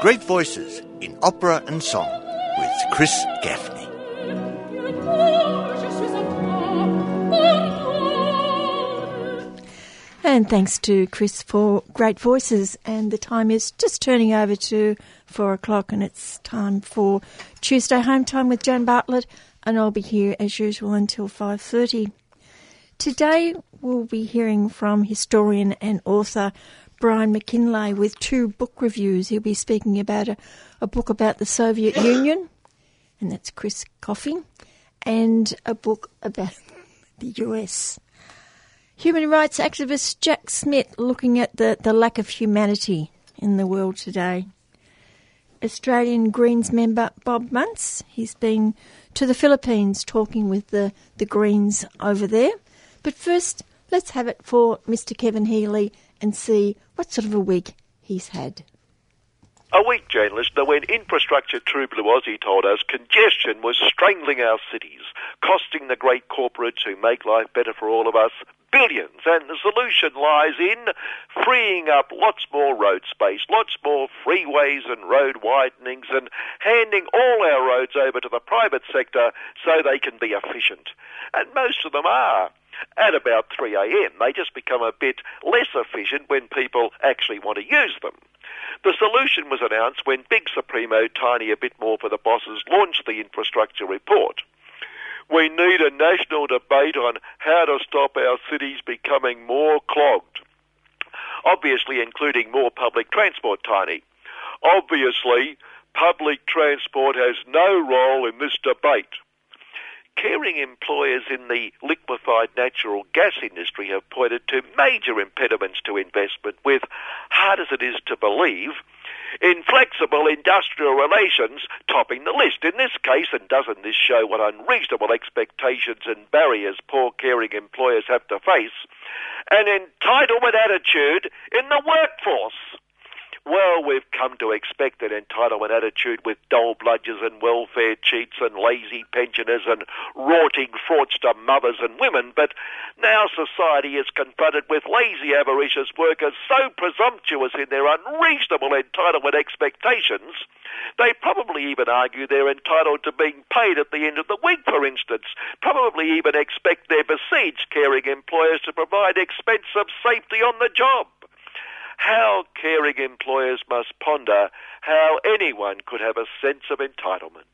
Great Voices in Opera and Song with Chris Gaffney. And thanks to Chris for Great Voices. And the time is just turning over to 4 o'clock, and it's time for Tuesday Home Time with Joan Bartlett, and I'll be here as usual until 5:30. Today we'll be hearing from historian and author Brian McKinlay with two book reviews. He'll be speaking about a book about the Soviet Union, and that's Chris Coffey, and a book about the US. Human rights activist Jack Smith looking at the lack of humanity in the world today. Australian Greens member Bob Muntz, he's been to the Philippines talking with the Greens over there. But first, let's have it for Mr. Kevin Healy and see what sort of a week he's had. A week, Jane Listener, when infrastructure true blue Aussie told us congestion was strangling our cities, costing the great corporates who make life better for all of us billions, and the solution lies in freeing up lots more road space, lots more freeways and road widenings, and handing all our roads over to the private sector so they can be efficient. And most of them are. At about 3 a.m, they just become a bit less efficient when people actually want to use them. The solution was announced when Big Supremo, Tiny a Bit More for the Bosses, launched the infrastructure report. We need a national debate on how to stop our cities becoming more clogged. Obviously, including more public transport, Tiny. Obviously, public transport has no role in this debate. Caring employers in the liquefied natural gas industry have pointed to major impediments to investment with, hard as it is to believe, inflexible industrial relations topping the list. In this case, and doesn't this show what unreasonable expectations and barriers poor caring employers have to face, an entitlement attitude in the workforce. Well, we've come to expect an entitlement attitude with dole bludgers and welfare cheats and lazy pensioners and rorting fraudster mothers and women, but now society is confronted with lazy, avaricious workers so presumptuous in their unreasonable entitlement expectations, they probably even argue they're entitled to being paid at the end of the week, for instance, probably even expect their besieged caring employers to provide expensive safety on the job. How caring employers must ponder how anyone could have a sense of entitlement.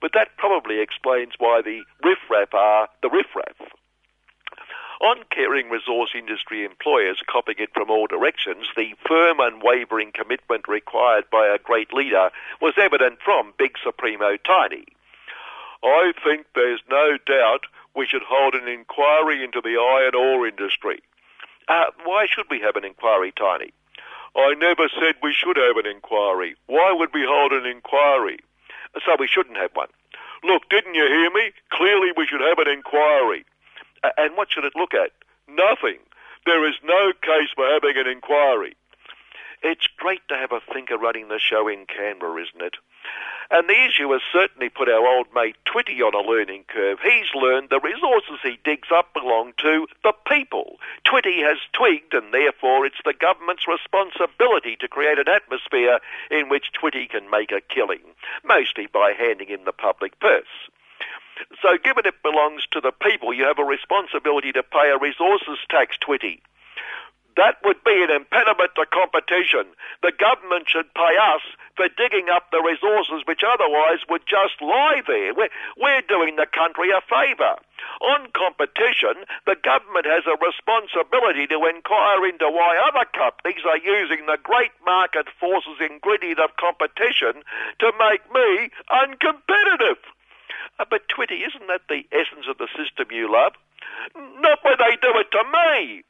But that probably explains why the riffraff are the riffraff. On-caring resource industry employers copying it from all directions, the firm unwavering commitment required by a great leader was evident from Big Supremo Tiny. I think there's no doubt we should hold an inquiry into the iron ore industry. Why should we have an inquiry, Tiny? I never said we should have an inquiry. Why would we hold an inquiry? So we shouldn't have one. Look, didn't you hear me? Clearly we should have an inquiry. And what should it look at? Nothing. There is no case for having an inquiry. It's great to have a thinker running the show in Canberra, isn't it? And the issue has certainly put our old mate Twitty on a learning curve. He's learned the resources he digs up belong to the people. Twitty has twigged, and therefore it's the government's responsibility to create an atmosphere in which Twitty can make a killing, mostly by handing him the public purse. So given it belongs to the people, you have a responsibility to pay a resources tax, Twitty. That would be an impediment to competition. The government should pay us for digging up the resources which otherwise would just lie there. We're doing the country a favour. On competition, the government has a responsibility to inquire into why other companies are using the great market forces ingredient of competition to make me uncompetitive. But Twitty, isn't that the essence of the system you love? Not when they do it to me.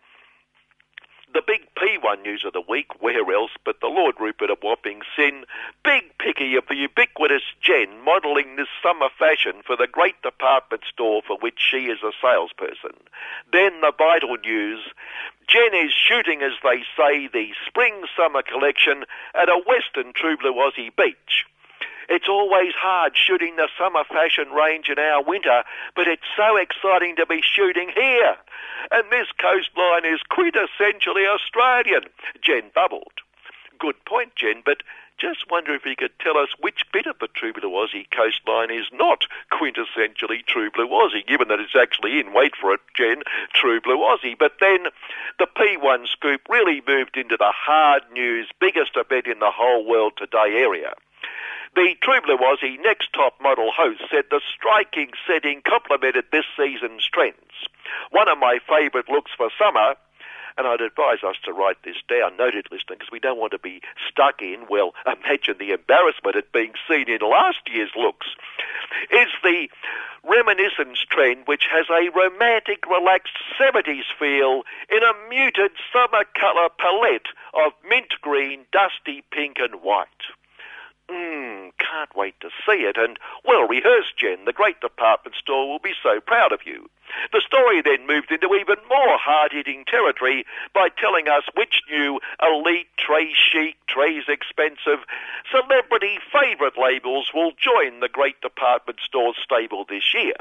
The big P1 news of the week, where else but the Lord Rupert of Wapping Sin, big picky of the ubiquitous Jen, modelling this summer fashion for the great department store for which she is a salesperson. Then the vital news, Jen is shooting, as they say, the spring-summer collection at a western True Blue Aussie beach. It's always hard shooting the summer fashion range in our winter, but it's so exciting to be shooting here. And this coastline is quintessentially Australian, Jen bubbled. Good point, Jen, but just wonder if you could tell us which bit of the True Blue Aussie coastline is not quintessentially True Blue Aussie, given that it's actually in, wait for it, Jen, True Blue Aussie. But then the P1 scoop really moved into the hard news, biggest event in the whole world today area. The True Blue Aussie Next Top Model host said the striking setting complemented this season's trends. One of my favourite looks for summer, and I'd advise us to write this down, noted listener, because we don't want to be stuck in, well, imagine the embarrassment at being seen in last year's looks, is the reminiscence trend, which has a romantic, relaxed 70s feel in a muted summer colour palette of mint green, dusty pink and white. Can't wait to see it, and well rehearsed, Jen. The great department store will be so proud of you. The story then moved into even more hard-hitting territory by telling us which new elite, très chic, très expensive, celebrity favourite labels will join the great department store's stable this year.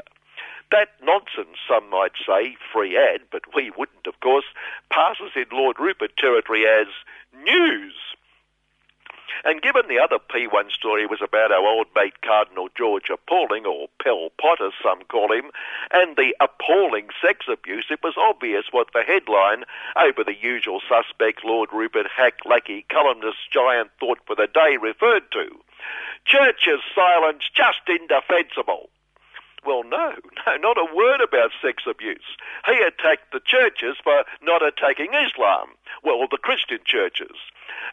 That nonsense, some might say, free ad, but we wouldn't, of course, passes in Lord Rupert territory as news. And given the other P1 story was about our old mate Cardinal George Appalling, or Pell Pot as some call him, and the appalling sex abuse, it was obvious what the headline, over the usual suspect Lord Rupert hack lackey columnist giant thought for the day, referred to. Church's silence just indefensible. Well, no, not a word about sex abuse. He attacked the churches for not attacking Islam, well, the Christian churches.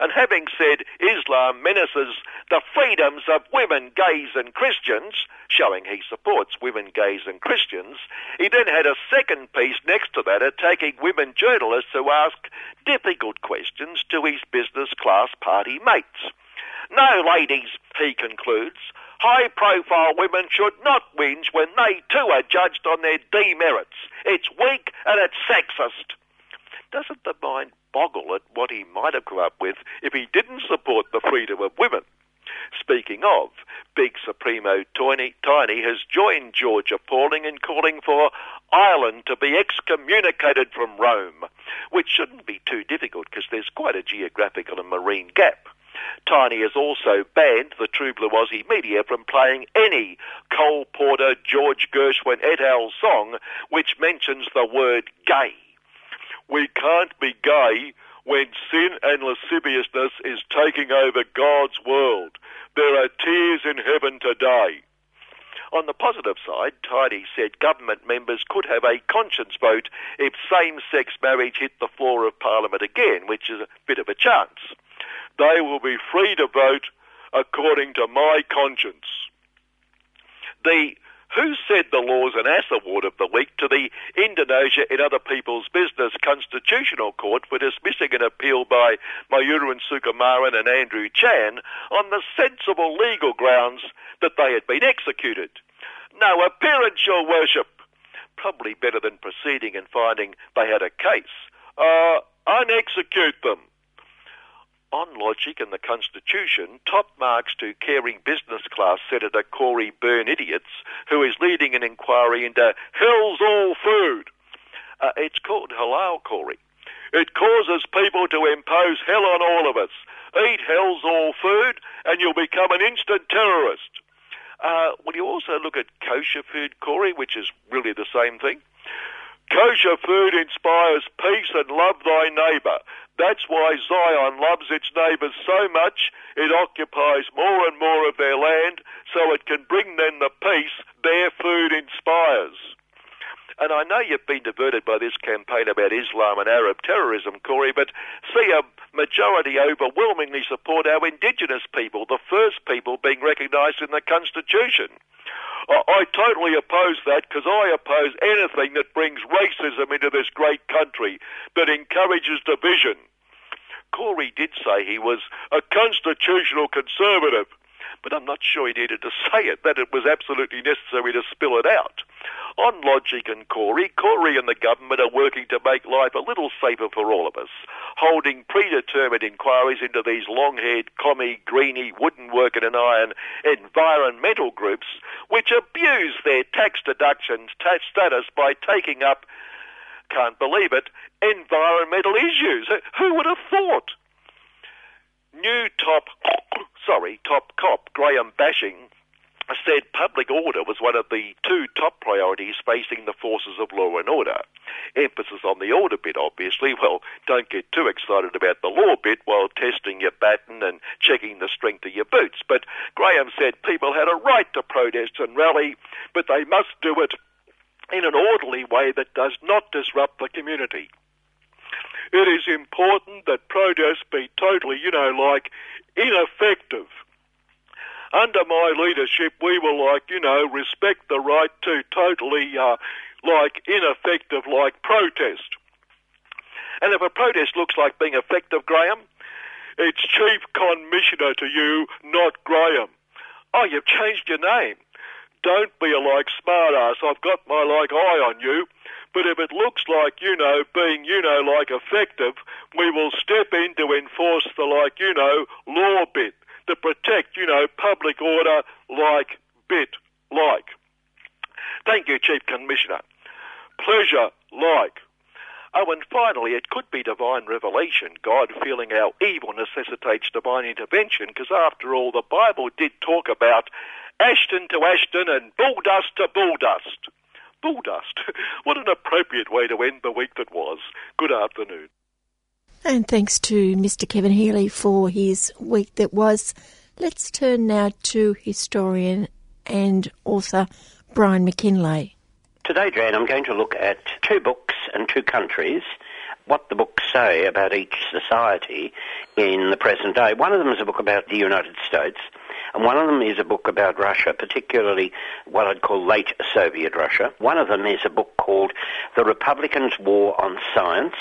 And having said Islam menaces the freedoms of women, gays and Christians, showing he supports women, gays and Christians, he then had a second piece next to that attacking women journalists who ask difficult questions to his business class party mates. No, ladies, he concludes, high-profile women should not whinge when they too are judged on their demerits. It's weak and it's sexist. Doesn't the mind boggle at what he might have come up with if he didn't support the freedom of women? Speaking of, Big Supremo Tiny has joined George Appalling in calling for Ireland to be excommunicated from Rome, which shouldn't be too difficult because there's quite a geographical and marine gap. Tiny has also banned the True Blue Aussie media from playing any Cole Porter, George Gershwin et al. Song which mentions the word gay. We can't be gay when sin and lasciviousness is taking over God's world. There are tears in heaven today. On the positive side, Tidy said government members could have a conscience vote if same-sex marriage hit the floor of Parliament again, which is a bit of a chance. They will be free to vote according to my conscience. The Who Said the Law's an Ass Award of the Week to the Indonesia in Other People's Business Constitutional Court for dismissing an appeal by Myuran Sukumaran and Andrew Chan on the sensible legal grounds that they had been executed. No appearance, your worship. Probably better than proceeding and finding they had a case. Unexecute them. On logic and the Constitution, top marks to caring business class Senator Corey Bernardi, who is leading an inquiry into hell's all food. It's called halal, Corey. It causes people to impose hell on all of us. Eat hell's all food and you'll become an instant terrorist. Will you also look at kosher food, Corey, which is really the same thing? Kosher food inspires peace and love thy neighbour. That's why Zion loves its neighbours so much, it occupies more and more of their land so it can bring them the peace their food inspires. And I know you've been diverted by this campaign about Islam and Arab terrorism, Corey, but see, a majority overwhelmingly support our indigenous people, the first people being recognised in the Constitution. I totally oppose that, because I oppose anything that brings racism into this great country, that encourages division. Corey did say he was a constitutional conservative, but I'm not sure he needed to say it, that it was absolutely necessary to spill it out. On logic and Corey and the government are working to make life a little safer for all of us, holding predetermined inquiries into these long-haired, commie, greeny, wooden-working and iron environmental groups which abuse their tax deduction status by taking up, can't believe it, environmental issues. Who would have thought? New top cop, Graham Bashing, said public order was one of the two top priorities facing the forces of law and order. Emphasis on the order bit, obviously. Well, don't get too excited about the law bit while testing your baton and checking the strength of your boots. But Graham said people had a right to protest and rally, but they must do it in an orderly way that does not disrupt the community. It is important that protests be totally, ineffective. Under my leadership, we will, respect the right to totally, ineffective, protest. And if a protest looks like being effective, Graham, it's Chief Commissioner to you, not Graham. Oh, you've changed your name. Don't be a smart-ass. I've got my eye on you. But if it looks like, being, effective, we will step in to enforce the, law bit, to protect, public order, Thank you, Chief Commissioner. Pleasure. Oh, and finally, it could be divine revelation. God feeling our evil necessitates divine intervention, because after all, the Bible did talk about Ashton to Ashton and bulldust to bulldust. What an appropriate way to end the week that was. Good afternoon. And thanks to Mr. Kevin Healy for his week that was. Let's turn now to historian and author Brian McKinlay. Today, Jan, I'm going to look at two books and two countries, what the books say about each society in the present day. One of them is a book about the United States, and one of them is a book about Russia, particularly what I'd call late Soviet Russia. One of them is a book called The Republicans' War on Science.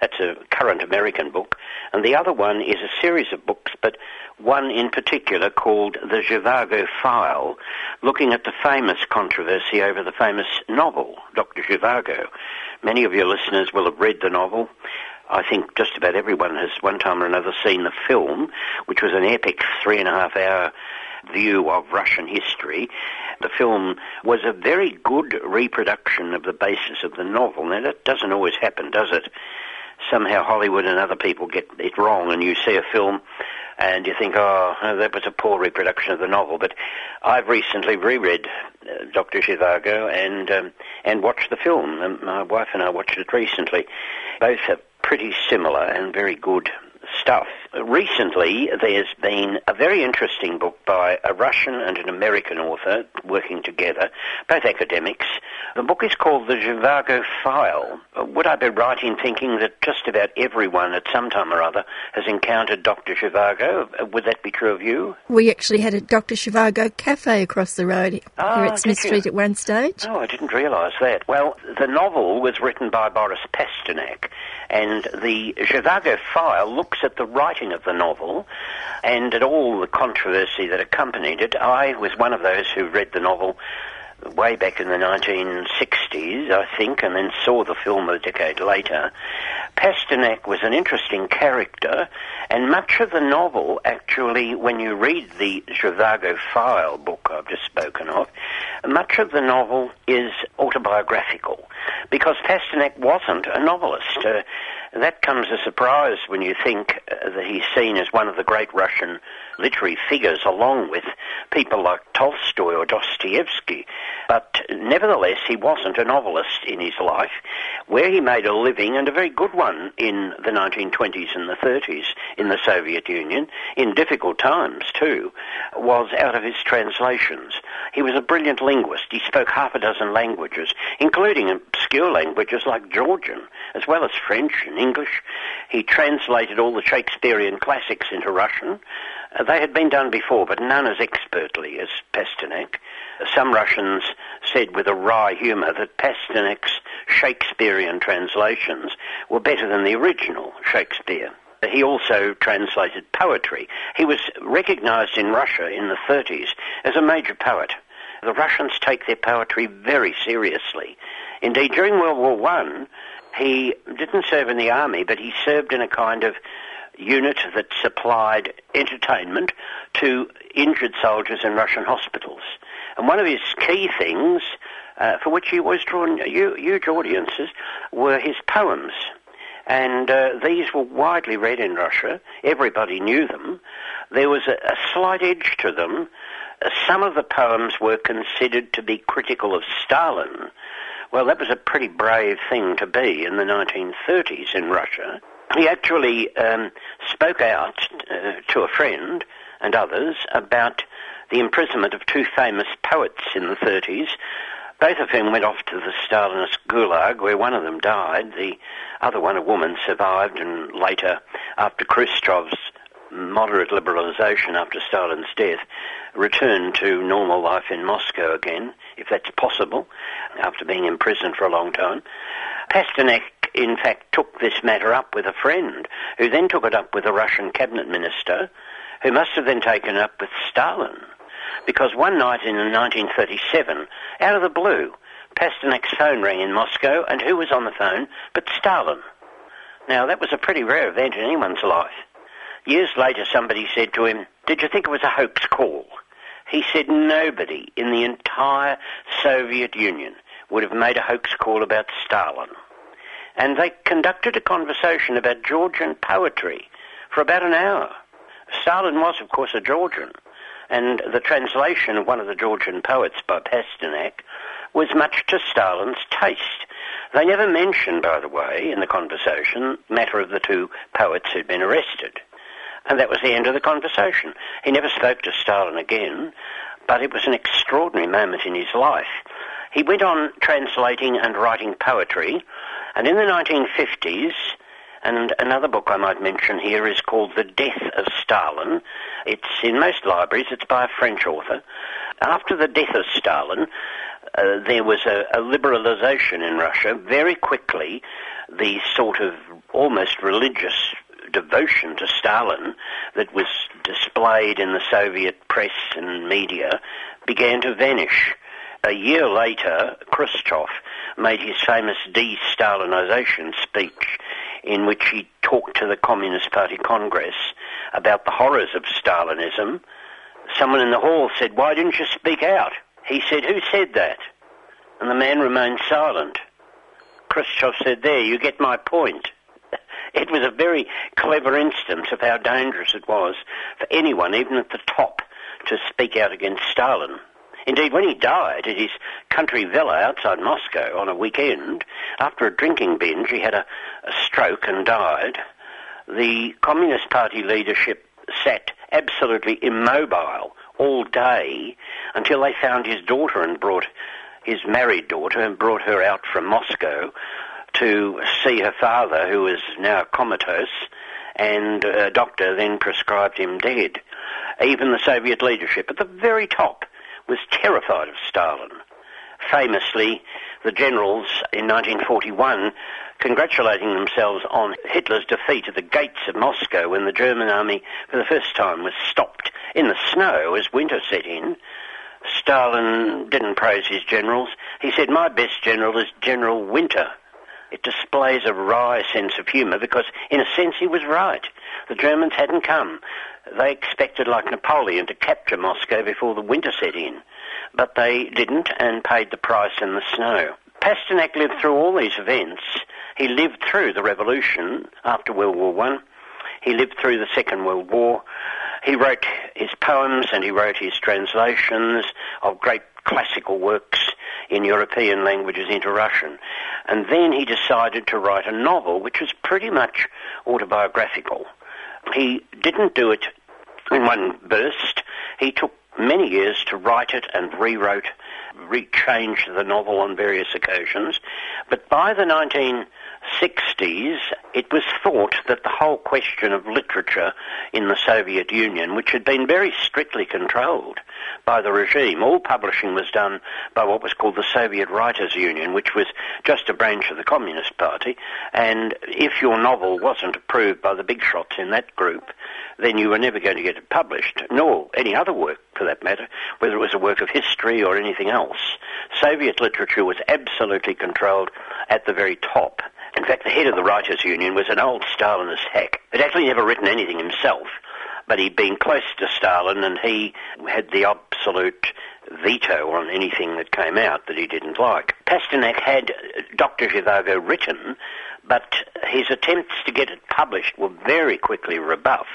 That's a current American book. And the other one is a series of books, but one in particular called The Zhivago File, looking at the famous controversy over the famous novel, Dr. Zhivago. Many of your listeners will have read the novel. I think just about everyone has, one time or another, seen the film, which was an epic 3.5-hour view of Russian history. The film was a very good reproduction of the basis of the novel. Now, that doesn't always happen, does it? Somehow Hollywood and other people get it wrong, and you see a film and you think, oh, that was a poor reproduction of the novel. But I've recently reread Dr. Zhivago and watched the film. My wife and I watched it recently. Both have pretty similar and very good stuff. Recently, there's been a very interesting book by a Russian and an American author working together, both academics. The book is called The Zhivago File. Would I be right in thinking that just about everyone at some time or other has encountered Dr. Zhivago? Would that be true of you? We actually had a Dr. Zhivago cafe across the road here at Smith Street at one stage. Oh, I didn't realise that. Well, the novel was written by Boris Pasternak, and the Zhivago File looks at the writing of the novel and at all the controversy that accompanied it. I was one of those who read the novel way back in the 1960s, I think, and then saw the film a decade later. Pasternak was an interesting character, and much of the novel, actually, when you read the Zhivago File book I've just spoken of, much of the novel is autobiographical, because Pasternak wasn't a novelist. That comes as a surprise when you think that he's seen as one of the great Russian literary figures, along with people like Tolstoy or Dostoevsky. But nevertheless, he wasn't a novelist in his life, where he made a living, and a very good one, in the 1920s and the 30s in the Soviet Union, in difficult times too, was out of his translations. He was a brilliant linguist. He spoke half a dozen languages, including obscure languages like Georgian, as well as French and English. He translated all the Shakespearean classics into Russian. They had been done before, but none as expertly as Pasternak. Some Russians said with a wry humour that Pasternak's Shakespearean translations were better than the original Shakespeare. He also translated poetry. He was recognised in Russia in the 30s as a major poet. The Russians take their poetry very seriously. Indeed, during World War I, he didn't serve in the army, but he served in a kind of unit that supplied entertainment to injured soldiers in Russian hospitals. And one of his key things, for which he always drawn huge audiences, were his poems. And these were widely read in Russia. Everybody knew them. There was a slight edge to them. Some of the poems were considered to be critical of Stalin. Well, that was a pretty brave thing to be in the 1930s in Russia. He actually spoke out to a friend and others about the imprisonment of two famous poets in the 30s, both of whom went off to the Stalinist gulag, where one of them died. The other one, a woman, survived, and later, after Khrushchev's moderate liberalisation after Stalin's death, returned to normal life in Moscow again, if that's possible, after being imprisoned for a long time. Pasternak, in fact, took this matter up with a friend, who then took it up with a Russian cabinet minister, who must have then taken it up with Stalin. Because one night in 1937, out of the blue, Pasternak's phone rang in Moscow, and who was on the phone but Stalin? Now, that was a pretty rare event in anyone's life. Years later, somebody said to him, "Did you think it was a hoax call?" He said nobody in the entire Soviet Union would have made a hoax call about Stalin. And they conducted a conversation about Georgian poetry for about an hour. Stalin was, of course, a Georgian, and the translation of one of the Georgian poets by Pasternak was much to Stalin's taste. They never mentioned, by the way, in the conversation, the matter of the two poets who'd been arrested. And that was the end of the conversation. He never spoke to Stalin again, but it was an extraordinary moment in his life. He went on translating and writing poetry, and in the 1950s, and another book I might mention here is called The Death of Stalin. It's in most libraries. It's by a French author. After the death of Stalin, there was a liberalisation in Russia. Very quickly, the sort of almost religious devotion to Stalin that was displayed in the Soviet press and media began to vanish. A year later, Khrushchev made his famous de-Stalinization speech, in which he talked to the Communist Party Congress about the horrors of Stalinism. Someone in the hall said, "Why didn't you speak out?" He said, "Who said that?" And the man remained silent. Khrushchev said, "There, you get my point." It was a very clever instance of how dangerous it was for anyone, even at the top, to speak out against Stalin. Indeed, when he died at his country villa outside Moscow on a weekend, after a drinking binge, he had a stroke and died. The Communist Party leadership sat absolutely immobile all day until they found his daughter and his married daughter, brought her out from Moscow to see her father, who was now comatose, and a doctor then prescribed him dead. Even the Soviet leadership at the very top was terrified of Stalin. Famously, the generals in 1941, congratulating themselves on Hitler's defeat at the gates of Moscow when the German army for the first time was stopped in the snow as winter set in. Stalin didn't praise his generals. He said, "My best general is General Winter." It displays a wry sense of humour because, in a sense, he was right. The Germans hadn't come. They expected, like Napoleon, to capture Moscow before the winter set in. But they didn't, and paid the price in the snow. Pasternak lived through all these events. He lived through the revolution after World War I. He lived through the Second World War. He wrote his poems and he wrote his translations of great classical works. in European languages into Russian. And then he decided to write a novel, which was pretty much autobiographical. He didn't do it in one burst. He took many years to write it and rewrote, rechanged the novel on various occasions. But by the 1960s, it was thought that the whole question of literature in the Soviet Union, which had been very strictly controlled by the regime, all publishing was done by what was called the Soviet Writers' Union, which was just a branch of the Communist Party, and if your novel wasn't approved by the big shots in that group, then you were never going to get it published, nor any other work for that matter, whether it was a work of history or anything else. Soviet literature was absolutely controlled at the very top. In fact, the head of the Writers' Union was an old Stalinist hack. He'd actually never written anything himself, but he'd been close to Stalin and he had the absolute veto on anything that came out that he didn't like. Pasternak had Dr. Zhivago written, but his attempts to get it published were very quickly rebuffed.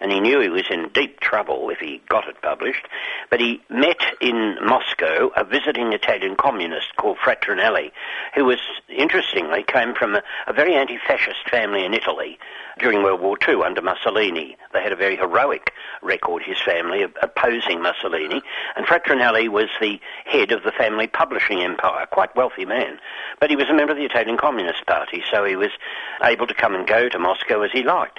And he knew he was in deep trouble if he got it published. But he met in Moscow a visiting Italian communist called Feltrinelli, who was, interestingly, came from a very anti-fascist family in Italy during World War II under Mussolini. They had a very heroic record, his family, of opposing Mussolini. And Feltrinelli was the head of the family publishing empire, quite wealthy man. But he was a member of the Italian Communist Party, so he was able to come and go to Moscow as he liked.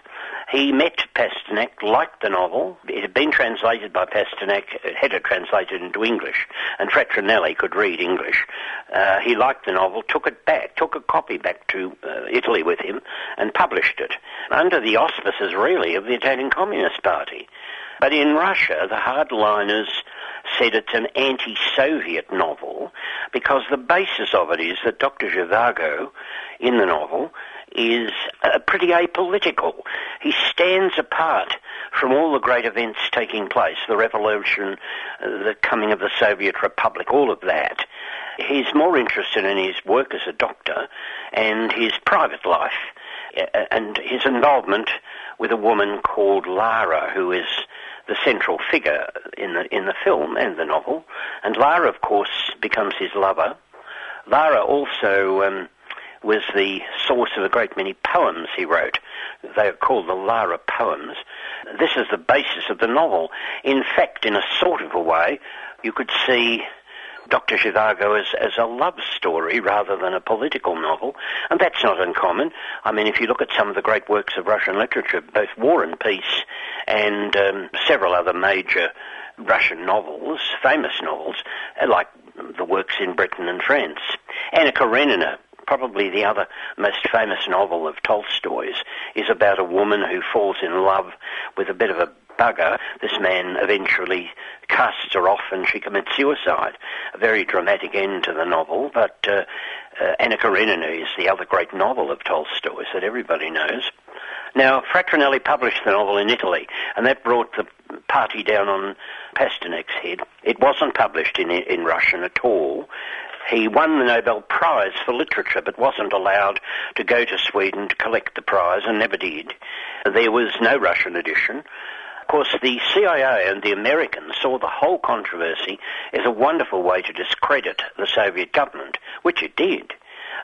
He met Pasternak, liked the novel. It had been translated by Pasternak, had it translated into English, and Feltrinelli could read English. He liked the novel, took it back, took a copy back to Italy with him, and published it, under the auspices, really, of the Italian Communist Party. But in Russia, the hardliners said it's an anti-Soviet novel because the basis of it is that Dr. Zhivago, in the novel, is pretty apolitical. He stands apart from all the great events taking place, the revolution, the coming of the Soviet Republic, all of that. He's more interested in his work as a doctor and his private life and his involvement with a woman called Lara, who is the central figure in the film and the novel. And Lara, of course, becomes his lover. Lara also was the source of a great many poems he wrote. They are called the Lara poems. This is the basis of the novel. In fact, in a sort of a way, you could see Dr. Zhivago as a love story rather than a political novel, and that's not uncommon. I mean, if you look at some of the great works of Russian literature, both War and Peace and several other major Russian novels, famous novels, like the works in Britain and France. Anna Karenina, probably the other most famous novel of Tolstoy's, is about a woman who falls in love with a bit of a bugger. This man eventually casts her off and she commits suicide. A very dramatic end to the novel, but Anna Karenina is the other great novel of Tolstoy's that everybody knows. Now, Feltrinelli published the novel in Italy, and that brought the party down on Pasternak's head. It wasn't published in Russian at all. He won the Nobel Prize for Literature but wasn't allowed to go to Sweden to collect the prize and never did. There was no Russian edition. Of course, the CIA and the Americans saw the whole controversy as a wonderful way to discredit the Soviet government, which it did.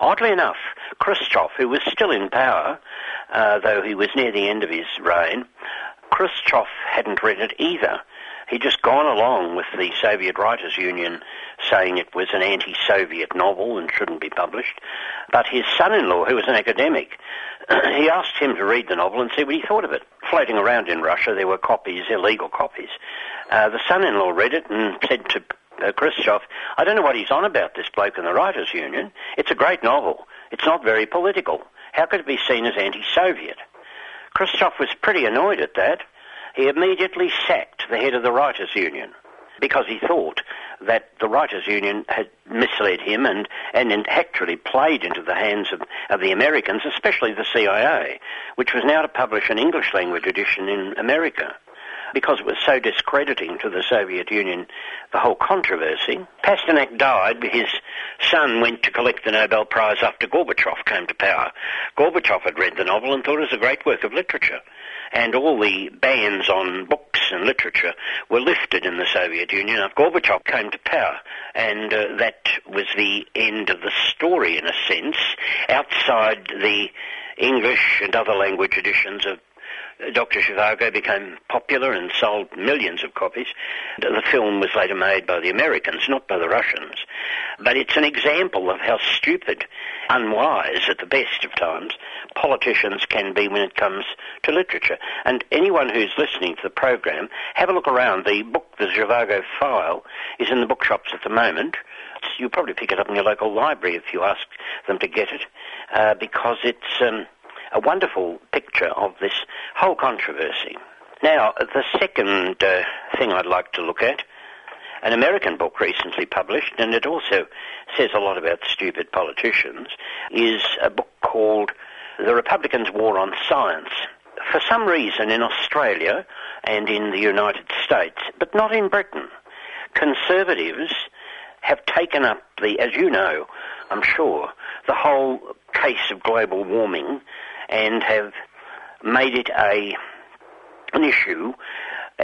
Oddly enough, Khrushchev, who was still in power, though he was near the end of his reign, Khrushchev hadn't read it either. He'd just gone along with the Soviet Writers' Union saying it was an anti-Soviet novel and shouldn't be published. But his son-in-law, who was an academic, he asked him to read the novel and see what he thought of it. Floating around in Russia, there were copies, illegal copies. The son-in-law read it and said to Khrushchev, "I don't know what he's on about, this bloke in the Writers' Union. It's a great novel. It's not very political. How could it be seen as anti-Soviet?" Khrushchev was pretty annoyed at that. He immediately sacked the head of the Writers' Union because he thought that the Writers' Union had misled him and actually played into the hands of the Americans, especially the CIA, which was now to publish an English-language edition in America. Because it was so discrediting to the Soviet Union, the whole controversy. Pasternak died. His son went to collect the Nobel Prize after Gorbachev came to power. Gorbachev had read the novel and thought it was a great work of literature. and all the bans on books and literature were lifted in the Soviet Union. Gorbachev came to power, and that was the end of the story, in a sense, outside the English and other language editions of Dr. Zhivago became popular and sold millions of copies. The film was later made by the Americans, not by the Russians. But it's an example of how stupid, unwise at the best of times, politicians can be when it comes to literature. And anyone who's listening to the program, have a look around. The book, The Zhivago File, is in the bookshops at the moment. You'll probably pick it up in your local library if you ask them to get it, because it's a wonderful picture of this whole controversy. Now, the second thing I'd like to look at, an American book recently published, and it also says a lot about stupid politicians, is a book called The Republicans' War on Science. For some reason in Australia and in the United States, but not in Britain, conservatives have taken up the, as you know, I'm sure, the whole case of global warming and have made it an issue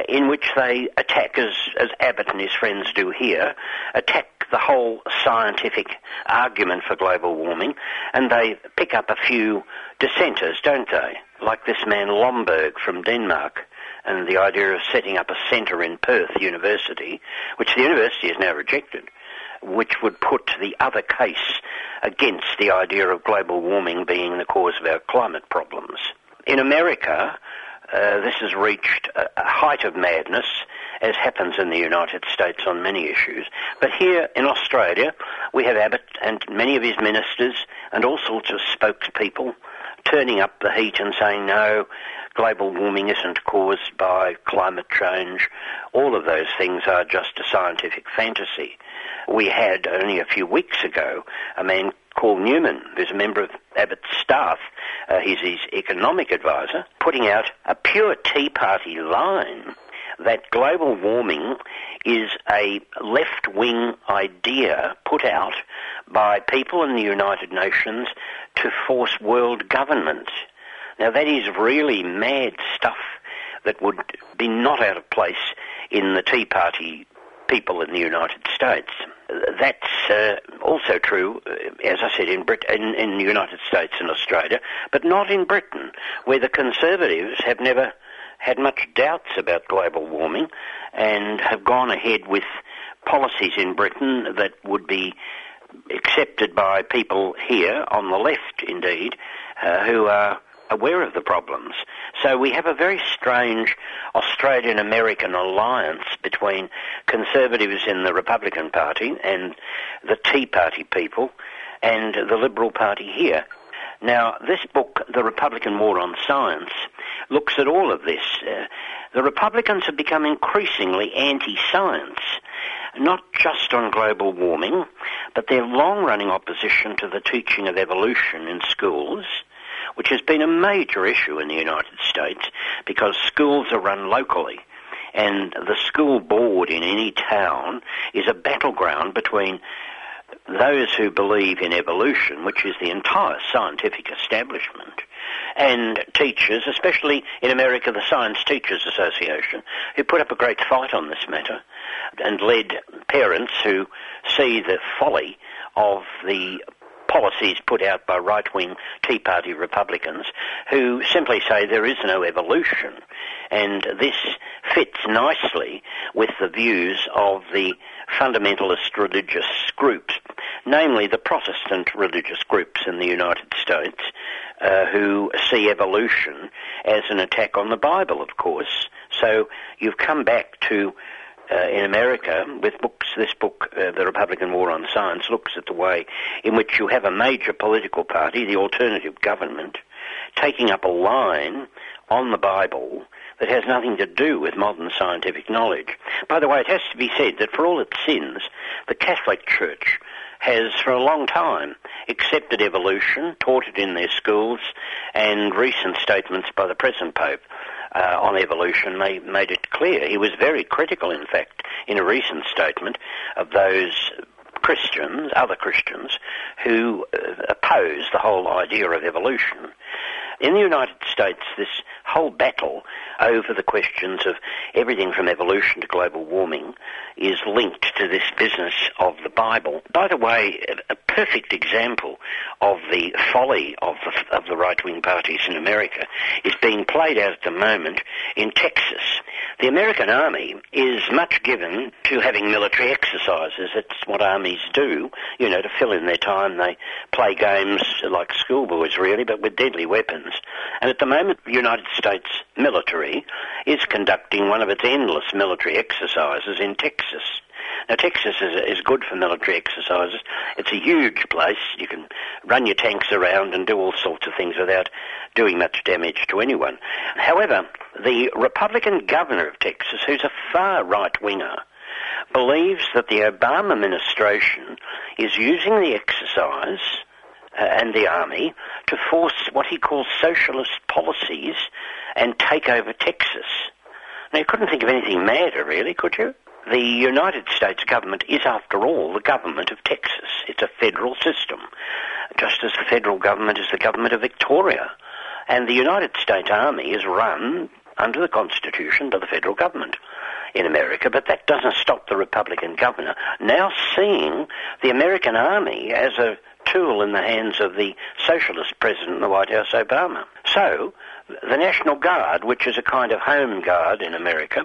in which they attack, as Abbott and his friends do here, attack the whole scientific argument for global warming, and they pick up a few dissenters, don't they? Like this man Lomborg from Denmark, and the idea of setting up a centre in Perth University, which the university has now rejected, which would put the other case against the idea of global warming being the cause of our climate problems. In America, this has reached a height of madness, as happens in the United States on many issues. But here in Australia, we have Abbott and many of his ministers and all sorts of spokespeople turning up the heat and saying, no, global warming isn't caused by climate change. All of those things are just a scientific fantasy. We had, only a few weeks ago, a man called Newman, who's a member of Abbott's staff, he's his economic advisor, putting out a pure Tea Party line that global warming is a left-wing idea put out by people in the United Nations to force world governments. Now, that is really mad stuff that would be not out of place in the Tea Party people in the United States. That's also true, as I said, in the United States and Australia, but not in Britain, where the Conservatives have never had much doubts about global warming and have gone ahead with policies in Britain that would be accepted by people here, on the left indeed, who are aware of the problems. So we have a very strange Australian-American alliance between conservatives in the Republican Party and the Tea Party people and the Liberal Party here. Now, this book, The Republican War on Science, looks at all of this. The Republicans have become increasingly anti-science, not just on global warming, but their long-running opposition to the teaching of evolution in schools, which has been a major issue in the United States because schools are run locally, and the school board in any town is a battleground between those who believe in evolution, which is the entire scientific establishment, and teachers, especially in America, the Science Teachers Association, who put up a great fight on this matter and led parents who see the folly of the policies put out by right-wing Tea Party Republicans who simply say there is no evolution. And this fits nicely with the views of the fundamentalist religious groups, namely the Protestant religious groups in the United States, who see evolution as an attack on the Bible, of course. So you've come back to in America, with books, this book, The Republican War on Science, looks at the way in which you have a major political party, the alternative government, taking up a line on the Bible that has nothing to do with modern scientific knowledge. By the way, it has to be said that for all its sins, the Catholic Church has for a long time accepted evolution, taught it in their schools, and recent statements by the present Pope on evolution made it clear. He was very critical, in fact, in a recent statement of those Christians, other Christians, who oppose the whole idea of evolution. In the United States, this whole battle over the questions of everything from evolution to global warming is linked to this business of the Bible. By the way, a perfect example of the folly of the right-wing parties in America is being played out at the moment in Texas. The American army is much given to having military exercises. It's what armies do, you know, to fill in their time. They play games like schoolboys, really, but with deadly weapons. And at the moment, the United States military is conducting one of its endless military exercises in Texas. Now, Texas is good for military exercises. It's a huge place. You can run your tanks around and do all sorts of things without doing much damage to anyone. However, the Republican governor of Texas, who's a far right-winger, believes that the Obama administration is using the exercise and the army to force what he calls socialist policies and take over Texas. Now, you couldn't think of anything madder, really, could you? The United States government is, after all, the government of Texas. It's a federal system, just as the federal government is the government of Victoria. And the United States Army is run under the Constitution by the federal government in America, but that doesn't stop the Republican governor now seeing the American army as a tool in the hands of the socialist president in the White House, Obama. So, the National Guard, which is a kind of home guard in America,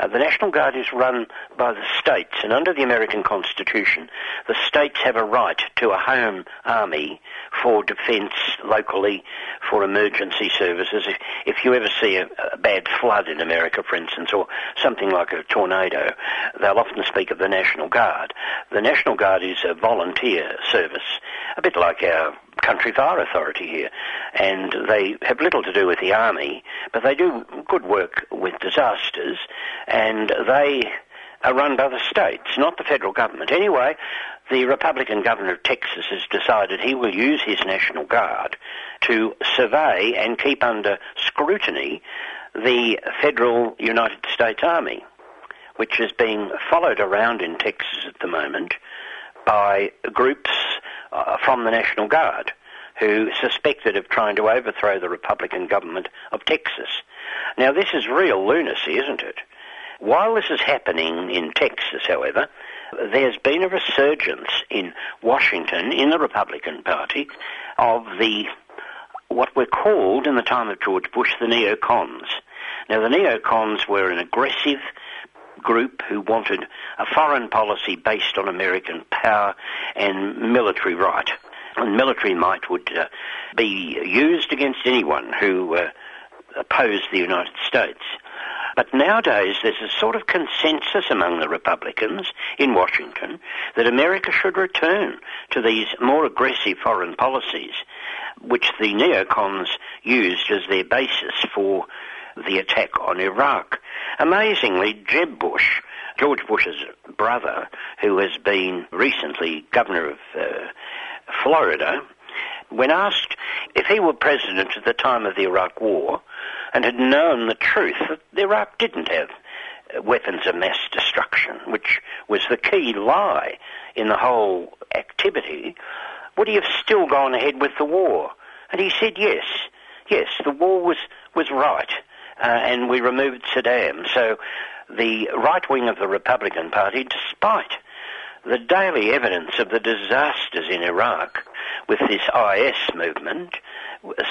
the National Guard is run by the states, and under the American Constitution, the states have a right to a home army for defence locally, for emergency services. If you ever see a bad flood in America, for instance, or something like a tornado, they'll often speak of the National Guard. The National Guard is a volunteer service, a bit like our Country Fire Authority here, and they have little to do with the army, but they do good work with disasters, and they are run by the states, not the federal government. Anyway, the Republican governor of Texas has decided he will use his National Guard to survey and keep under scrutiny the federal United States Army, which is being followed around in Texas at the moment by groups from the National Guard who suspected of trying to overthrow the Republican government of Texas. Now, this is real lunacy, isn't it? While this is happening in Texas, however, there's been a resurgence in Washington, in the Republican Party, of what were called in the time of George Bush the neocons. Now, the neocons were an aggressive group who wanted a foreign policy based on American power and military right. And military might would be used against anyone who opposed the United States. But nowadays there's a sort of consensus among the Republicans in Washington that America should return to these more aggressive foreign policies, which the neocons used as their basis for the attack on Iraq. Amazingly, Jeb Bush, George Bush's brother, who has been recently governor of Florida, when asked if he were president at the time of the Iraq War and had known the truth that Iraq didn't have weapons of mass destruction, which was the key lie in the whole activity, would he have still gone ahead with the war? And he said yes, the war was right. And we removed Saddam. So the right wing of the Republican Party, despite the daily evidence of the disasters in Iraq with this IS movement,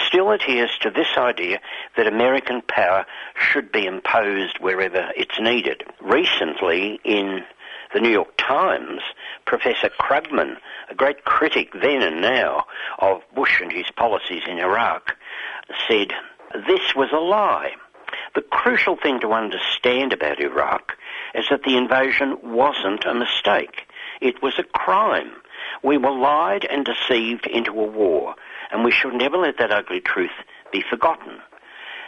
still adheres to this idea that American power should be imposed wherever it's needed. Recently in the New York Times, Professor Krugman, a great critic then and now of Bush and his policies in Iraq, said this was a lie. The crucial thing to understand about Iraq is that the invasion wasn't a mistake. It was a crime. We were lied and deceived into a war, and we should never let that ugly truth be forgotten.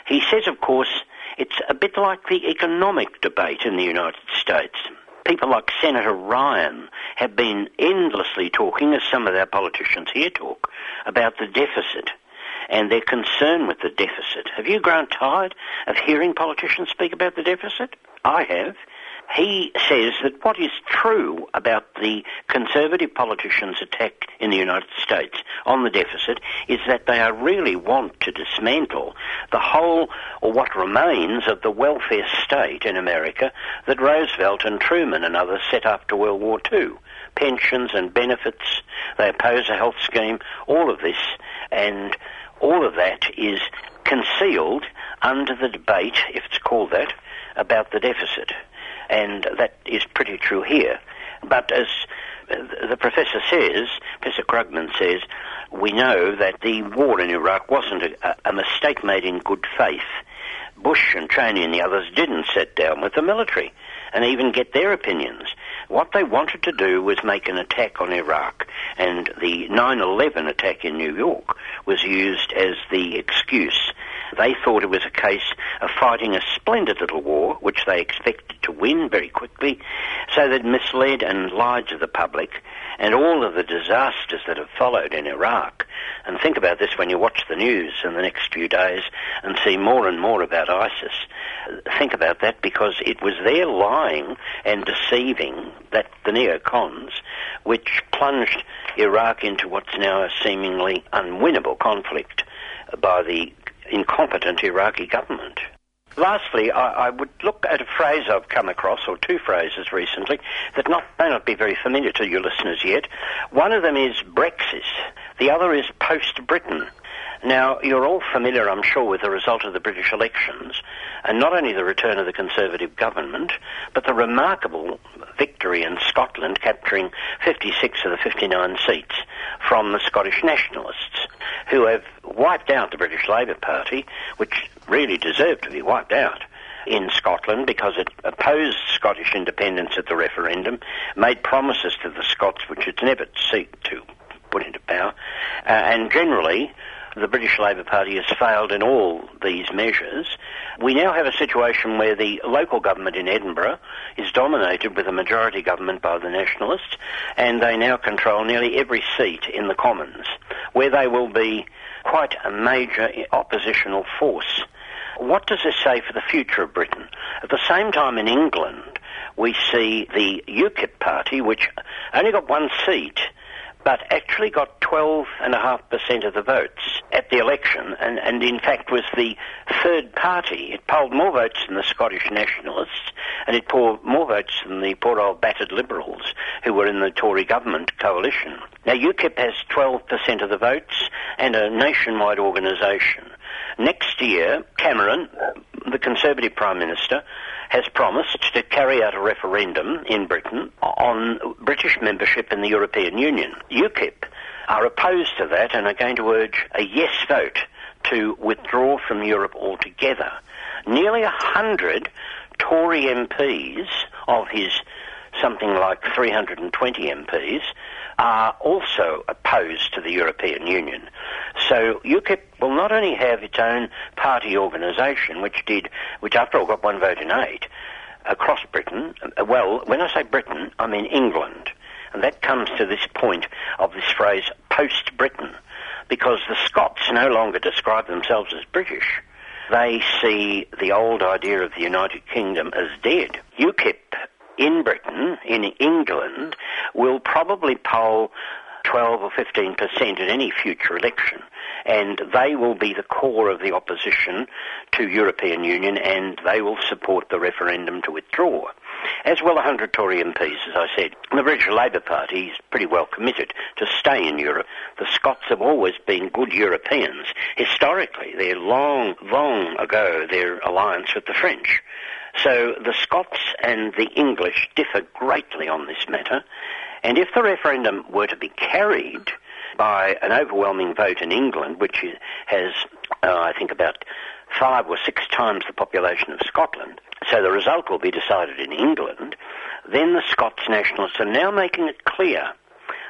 He says, of course, it's a bit like the economic debate in the United States. People like Senator Ryan have been endlessly talking, as some of our politicians here talk, about the deficit and their concern with the deficit. Have you grown tired of hearing politicians speak about the deficit? I have. He says that what is true about the Conservative politicians' attack in the United States on the deficit is that they really want to dismantle the whole, or what remains, of the welfare state in America that Roosevelt and Truman and others set up to World War II. Pensions and benefits, they oppose a health scheme, all of this, and all of that is concealed under the debate, if it's called that, about the deficit. And that is pretty true here. But as the professor says, Professor Krugman says, we know that the war in Iraq wasn't a mistake made in good faith. Bush and Cheney and the others didn't sit down with the military and even get their opinions. What they wanted to do was make an attack on Iraq, and the 9/11 attack in New York was used as the excuse. They thought it was a case of fighting a splendid little war, which they expected to win very quickly, so they'd misled and lied to the public, and all of the disasters that have followed in Iraq. And think about this when you watch the news in the next few days and see more and more about ISIS. Think about that, because it was their lying and deceiving, that the neocons, which plunged Iraq into what's now a seemingly unwinnable conflict by the incompetent Iraqi government. Lastly, I would look at a phrase I've come across, or two phrases recently, that may not be very familiar to your listeners yet. One of them is Brexit. The other is post-Britain. Now, you're all familiar, I'm sure, with the result of the British elections, and not only the return of the Conservative government, but the remarkable victory in Scotland, capturing 56 of the 59 seats from the Scottish Nationalists, who have wiped out the British Labour Party, which really deserved to be wiped out in Scotland because it opposed Scottish independence at the referendum, made promises to the Scots which it's never sought to put into power, and generally the British Labour Party has failed in all these measures. We now have a situation where the local government in Edinburgh is dominated with a majority government by the Nationalists, and they now control nearly every seat in the Commons, where they will be quite a major oppositional force. What does this say for the future of Britain? At the same time, in England, we see the UKIP party, which only got one seat, but actually got 12.5% of the votes at the election, and in fact was the third party. It polled more votes than the Scottish Nationalists, and it polled more votes than the poor old battered Liberals who were in the Tory government coalition. Now, UKIP has 12% of the votes and a nationwide organisation. Next year, Cameron, the Conservative Prime Minister, has promised to carry out a referendum in Britain on British membership in the European Union. UKIP are opposed to that and are going to urge a yes vote to withdraw from Europe altogether. Nearly 100 Tory MPs of his something like 320 MPs are also opposed to the European Union. So UKIP will not only have its own party organisation, which after all got one vote in eight, across Britain. Well, when I say Britain, I mean England. And that comes to this point of this phrase, post-Britain, because the Scots no longer describe themselves as British. They see the old idea of the United Kingdom as dead. UKIP in Britain, in England, will probably poll 12 or 15% in any future election, and they will be the core of the opposition to European Union, and they will support the referendum to withdraw. As well, 100 Tory MPs, as I said. The British Labour Party is pretty well committed to stay in Europe. The Scots have always been good Europeans. Historically, they're long, long ago, their alliance with the French. So the Scots and the English differ greatly on this matter, and if the referendum were to be carried by an overwhelming vote in England, which has, I think, about 5 or 6 times the population of Scotland, so the result will be decided in England, then the Scots Nationalists are now making it clear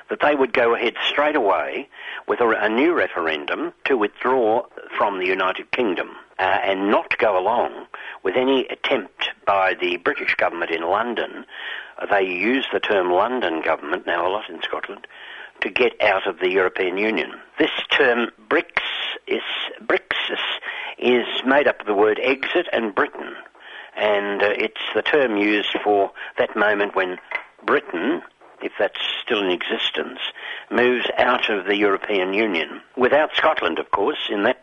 that they would go ahead straight away with a new referendum to withdraw from the United Kingdom and not go along with any attempt by the British government in London. They use the term London government now a lot in Scotland, to get out of the European Union. This term Brexit is made up of the word exit and Britain. and it's the term used for that moment when Britain, if that's still in existence, moves out of the European Union. Without Scotland, of course, in that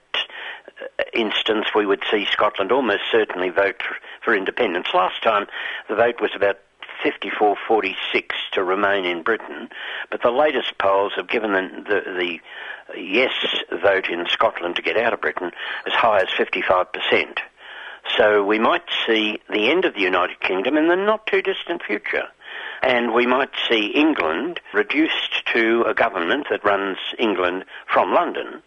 instance we would see Scotland almost certainly vote for independence. Last time the vote was about 54-46 to remain in Britain, but the latest polls have given the yes vote in Scotland to get out of Britain as high as 55%. So we might see the end of the United Kingdom in the not too distant future. And we might see England reduced to a government that runs England from London,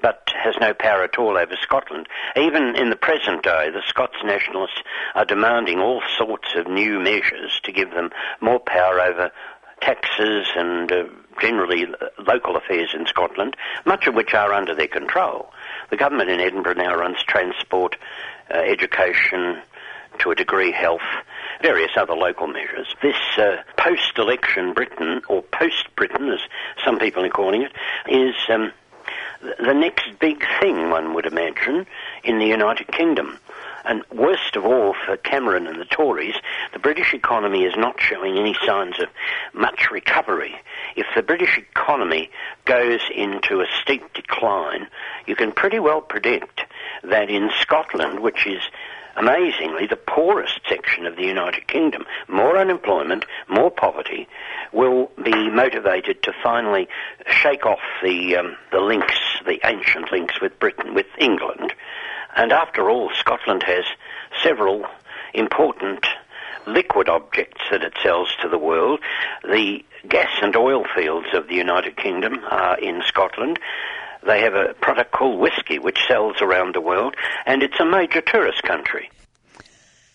but has no power at all over Scotland. Even in the present day, the Scots nationalists are demanding all sorts of new measures to give them more power over taxes and generally local affairs in Scotland, much of which are under their control. The government in Edinburgh now runs transport, education, to a degree health, various other local measures. This post-election Britain, or post-Britain as some people are calling it, is the next big thing, one would imagine, in the United Kingdom. And worst of all for Cameron and the Tories, the British economy is not showing any signs of much recovery. If the British economy goes into a steep decline, you can pretty well predict that in Scotland, which is amazingly the poorest section of the United Kingdom, more unemployment, more poverty, will be motivated to finally shake off the links, the ancient links with Britain, with England. And after all, Scotland has several important liquid objects that it sells to the world. The gas and oil fields of the United Kingdom are in Scotland. They have a product called whisky, which sells around the world, and it's a major tourist country.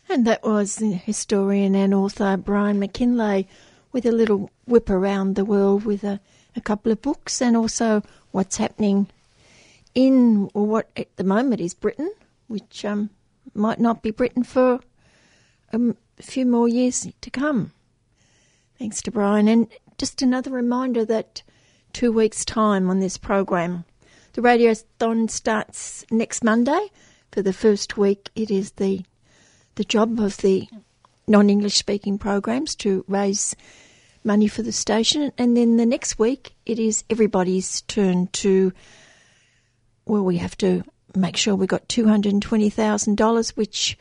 And that was historian and author Brian McKinlay with a little whip around the world with a couple of books, and also what's happening in, or what at the moment is Britain, which might not be Britain for a few more years to come. Thanks to Brian. And just another reminder that 2 weeks' time on this program, the Radiothon starts next Monday. For the first week, it is the job of the non-English speaking programs to raise money for the station. And then the next week, it is everybody's turn to, well, we have to make sure we got $220,000, which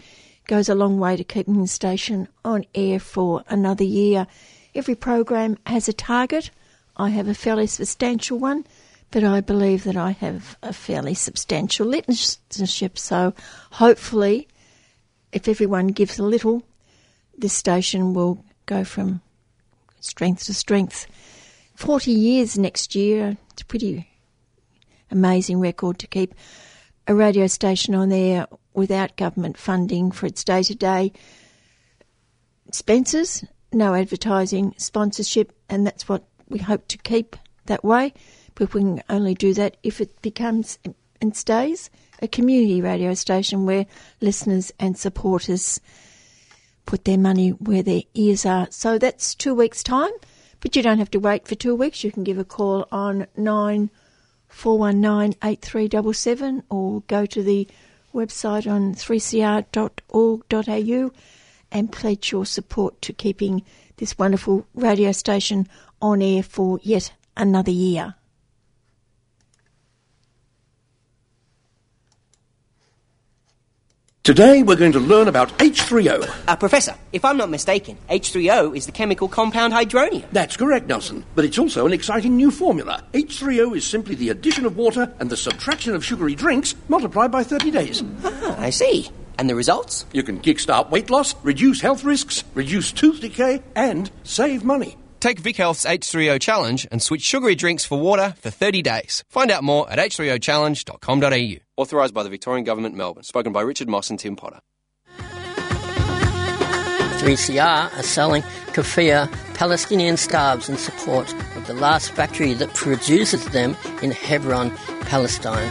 goes a long way to keeping the station on air for another year. Every program has a target. I have a fairly substantial one, but I believe that I have a fairly substantial listenership. So hopefully, if everyone gives a little, this station will go from strength to strength. 40 years next year, it's a pretty amazing record to keep a radio station on air without government funding for its day-to-day expenses, no advertising, sponsorship, and that's what we hope to keep that way, but we can only do that if it becomes and stays a community radio station where listeners and supporters put their money where their ears are. So that's 2 weeks' time, but you don't have to wait for 2 weeks. You can give a call on 9419 8377 or go to the website on 3cr.org.au and pledge your support to keeping this wonderful radio station on air for yet another year. Today we're going to learn about H3O. Professor, if I'm not mistaken, H3O is the chemical compound hydronium. That's correct, Nelson, but it's also an exciting new formula. H3O is simply the addition of water and the subtraction of sugary drinks multiplied by 30 days. Ah, I see. And the results? You can kickstart weight loss, reduce health risks, reduce tooth decay, and save money. Take Vic Health's H3O Challenge and switch sugary drinks for water for 30 days. Find out more at h3ochallenge.com.au. Authorised by the Victorian Government, Melbourne. Spoken by Richard Moss and Tim Potter. 3CR are selling keffiyeh Palestinian scarves in support of the last factory that produces them in Hebron, Palestine.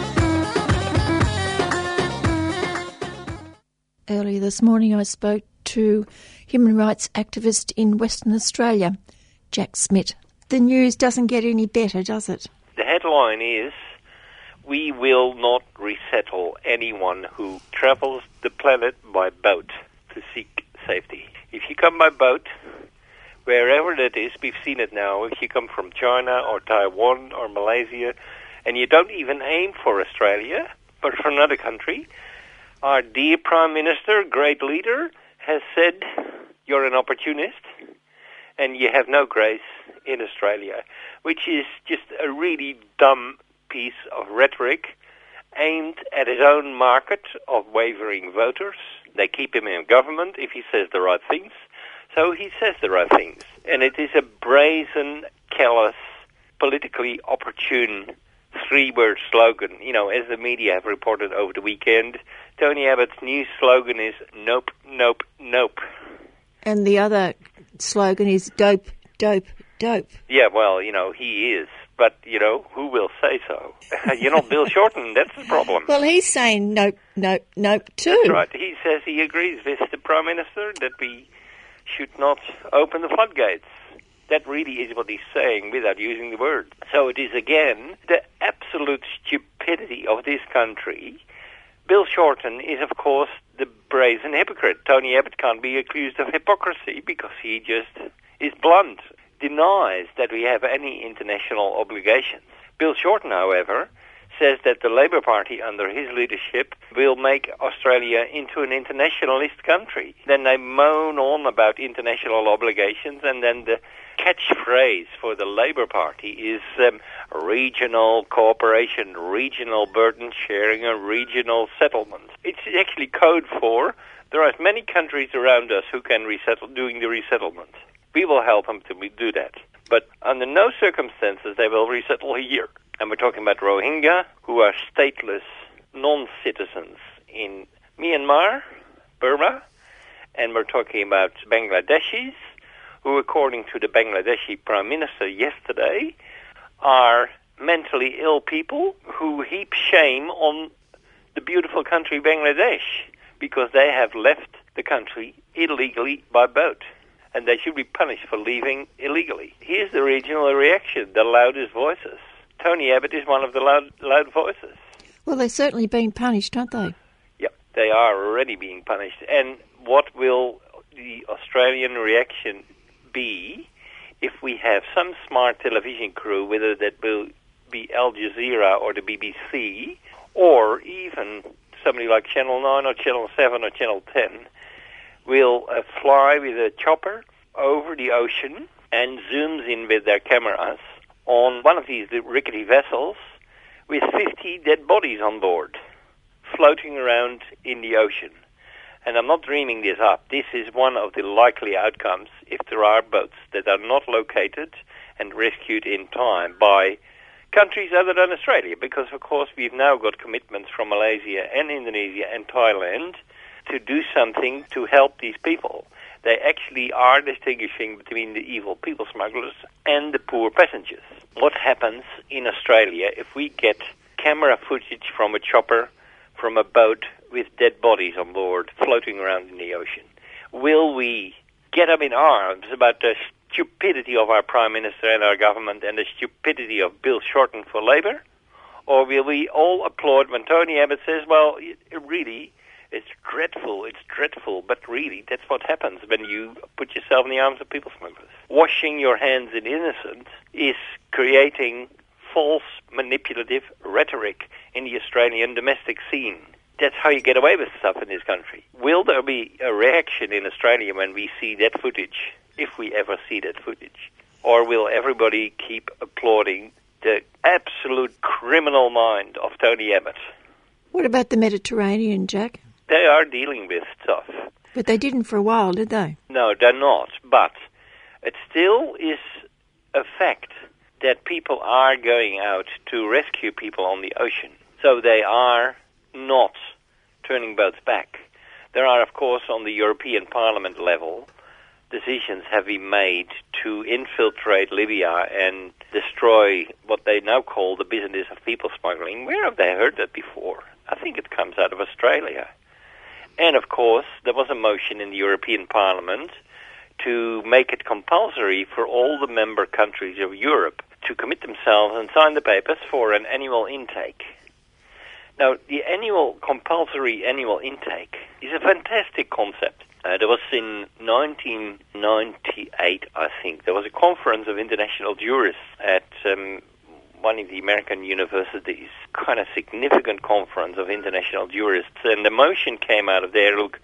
Early this morning I spoke to human rights activist in Western Australia, Jack Smith. The news doesn't get any better, does it? The headline is, "We will not resettle anyone who travels the planet by boat to seek safety." If you come by boat, wherever that is, we've seen it now, if you come from China or Taiwan or Malaysia, and you don't even aim for Australia, but for another country, our dear Prime Minister, great leader, has said you're an opportunist and you have no grace in Australia, which is just a really dumb piece of rhetoric aimed at his own market of wavering voters. They keep him in government if he says the right things. So he says the right things. And it is a brazen, callous, politically opportune three-word slogan. You know, as the media have reported over the weekend, Tony Abbott's new slogan is nope, nope, nope. And the other slogan is dope, dope, dope. Yeah, well, you know, he is. But, you know, who will say so? You're not Bill Shorten, that's the problem. Well, he's saying nope, nope, nope too. That's right. He says he agrees with the Prime Minister that we should not open the floodgates. That really is what he's saying without using the word. So it is, again, the absolute stupidity of this country. Bill Shorten is, of course, the brazen hypocrite. Tony Abbott can't be accused of hypocrisy because he just is blunt, denies that we have any international obligations. Bill Shorten, however, says that the Labour Party under his leadership will make Australia into an internationalist country. Then they moan on about international obligations, and then the catchphrase for the Labour Party is regional cooperation, regional burden sharing, and regional settlement. It's actually code for there are many countries around us who can resettle, doing the resettlement. We will help them to do that. But under no circumstances they will resettle here. And we're talking about Rohingya, who are stateless non-citizens in Myanmar, Burma, and we're talking about Bangladeshis, who, according to the Bangladeshi Prime Minister yesterday, are mentally ill people who heap shame on the beautiful country Bangladesh because they have left the country illegally by boat, and they should be punished for leaving illegally. Here's the regional reaction, the loudest voices. Tony Abbott is one of the loud voices. Well, they're certainly being punished, aren't they? Yeah, they are already being punished. And what will the Australian reaction be if we have some smart television crew, whether that will be Al Jazeera or the BBC, or even somebody like Channel 9 or Channel 7 or Channel 10, will fly with a chopper over the ocean and zooms in with their cameras on one of these rickety vessels with 50 dead bodies on board floating around in the ocean. And I'm not dreaming this up. This is one of the likely outcomes if there are boats that are not located and rescued in time by countries other than Australia, because, of course, we've now got commitments from Malaysia and Indonesia and Thailand to do something to help these people. They actually are distinguishing between the evil people smugglers and the poor passengers. What happens in Australia if we get camera footage from a chopper, from a boat with dead bodies on board floating around in the ocean? Will we get up in arms about the stupidity of our Prime Minister and our government and the stupidity of Bill Shorten for Labour? Or will we all applaud when Tony Abbott says, well, really, it's dreadful, but really, that's what happens when you put yourself in the arms of people smugglers. Washing your hands in innocence is creating false, manipulative rhetoric in the Australian domestic scene. That's how you get away with stuff in this country. Will there be a reaction in Australia when we see that footage, if we ever see that footage? Or will everybody keep applauding the absolute criminal mind of Tony Abbott? What about the Mediterranean, Jack? They are dealing with stuff. But they didn't for a while, did they? No, they're not. But it still is a fact that people are going out to rescue people on the ocean. So they are not turning boats back. There are, of course, on the European Parliament level, decisions have been made to infiltrate Libya and destroy what they now call the business of people smuggling. Where have they heard that before? I think it comes out of Australia. And, of course, there was a motion in the European Parliament to make it compulsory for all the member countries of Europe to commit themselves and sign the papers for an annual intake. Now, the annual compulsory annual intake is a fantastic concept. There was in 1998, I think, there was a conference of international jurists at one of the American universities, kind of significant conference of international jurists, and the motion came out of there, look,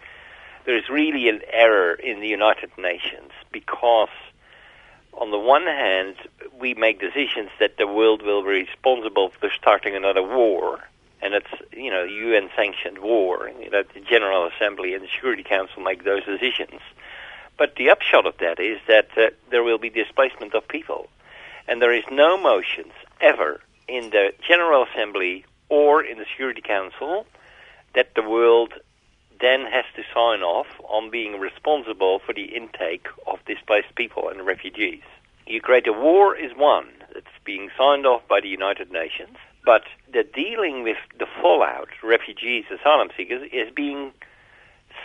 there is really an error in the United Nations because, on the one hand, we make decisions that the world will be responsible for starting another war. And it's, you know, UN-sanctioned war, you know, the General Assembly and the Security Council make those decisions. But the upshot of that is that there will be displacement of people. And there is no motions ever in the General Assembly or in the Security Council that the world then has to sign off on being responsible for the intake of displaced people and refugees. You create a war is one that's being signed off by the United Nations. But the dealing with the fallout, refugees, asylum seekers, is being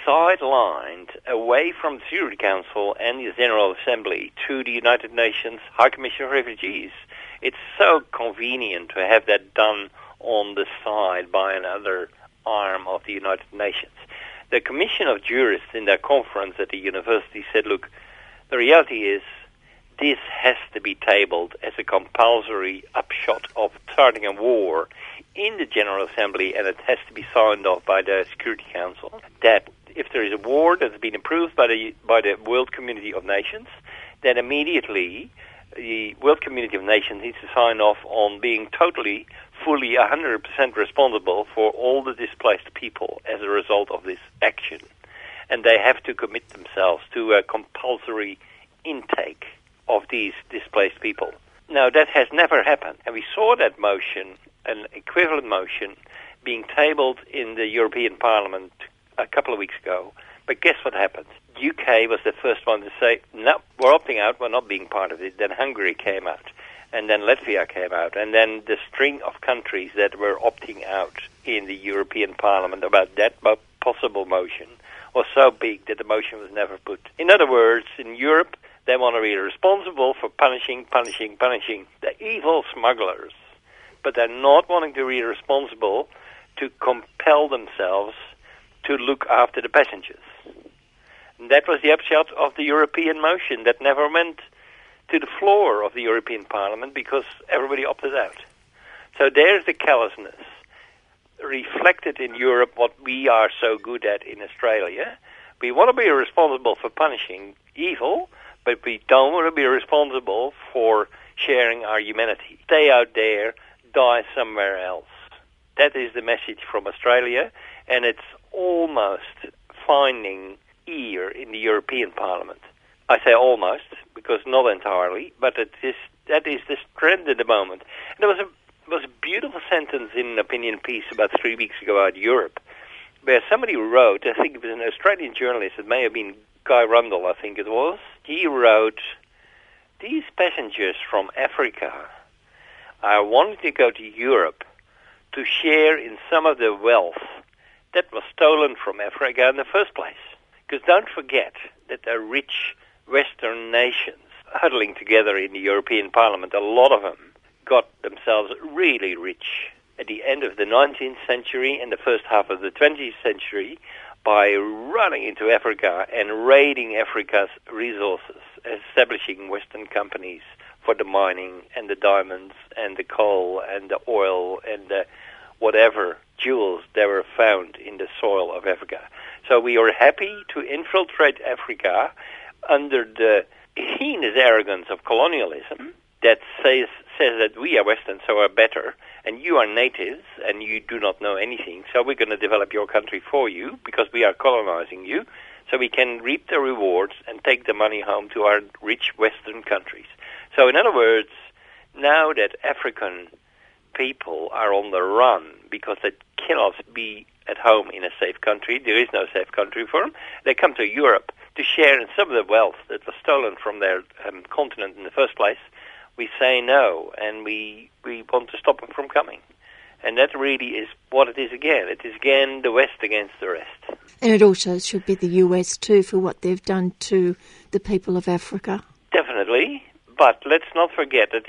sidelined away from the Security Council and the General Assembly to the United Nations High Commissioner for Refugees. It's so convenient to have that done on the side by another arm of the United Nations. The Commission of Jurists in their conference at the university said, look, the reality is, this has to be tabled as a compulsory upshot of starting a war in the General Assembly, and it has to be signed off by the Security Council, that if there is a war that's been approved by the World Community of Nations, then immediately the World Community of Nations needs to sign off on being totally, fully, 100% responsible for all the displaced people as a result of this action. And they have to commit themselves to a compulsory intake of these displaced people. Now, that has never happened. And we saw that motion, an equivalent motion, being tabled in the European Parliament a couple of weeks ago. But guess what happened? The UK was the first one to say, no, we're opting out, we're not being part of it. Then Hungary came out, and then Latvia came out, and then the string of countries that were opting out in the European Parliament about that possible motion was so big that the motion was never put. In other words, in Europe, they want to be responsible for punishing the evil smugglers. But they're not wanting to be responsible to compel themselves to look after the passengers. And that was the upshot of the European motion that never went to the floor of the European Parliament because everybody opted out. So there's the callousness reflected in Europe, what we are so good at in Australia. We want to be responsible for punishing evil, but we don't want to be responsible for sharing our humanity. Stay out there, die somewhere else. That is the message from Australia, and it's almost finding ear in the European Parliament. I say almost, because not entirely, but that is the trend at the moment. And there was a beautiful sentence in an opinion piece about 3 weeks ago about Europe, where somebody wrote, I think it was an Australian journalist, it may have been Guy Rundle, I think it was, he wrote, "These passengers from Africa are wanting to go to Europe to share in some of the wealth that was stolen from Africa in the first place." Because don't forget that the rich Western nations huddling together in the European Parliament, a lot of them got themselves really rich at the end of the 19th century and the first half of the 20th century, by running into Africa and raiding Africa's resources, establishing Western companies for the mining and the diamonds and the coal and the oil and the whatever jewels that were found in the soil of Africa. So we are happy to infiltrate Africa under the heinous arrogance of colonialism that says that we are Western, so are better, and you are natives, and you do not know anything, so we're going to develop your country for you, because we are colonizing you, so we can reap the rewards and take the money home to our rich Western countries. So in other words, now that African people are on the run, because they cannot be at home in a safe country, there is no safe country for them, they come to Europe to share in some of the wealth that was stolen from their continent in the first place, we say no, and we want to stop them from coming. And that really is what it is again. It is again the West against the rest. And it also should be the US too for what they've done to the people of Africa. Definitely, but let's not forget that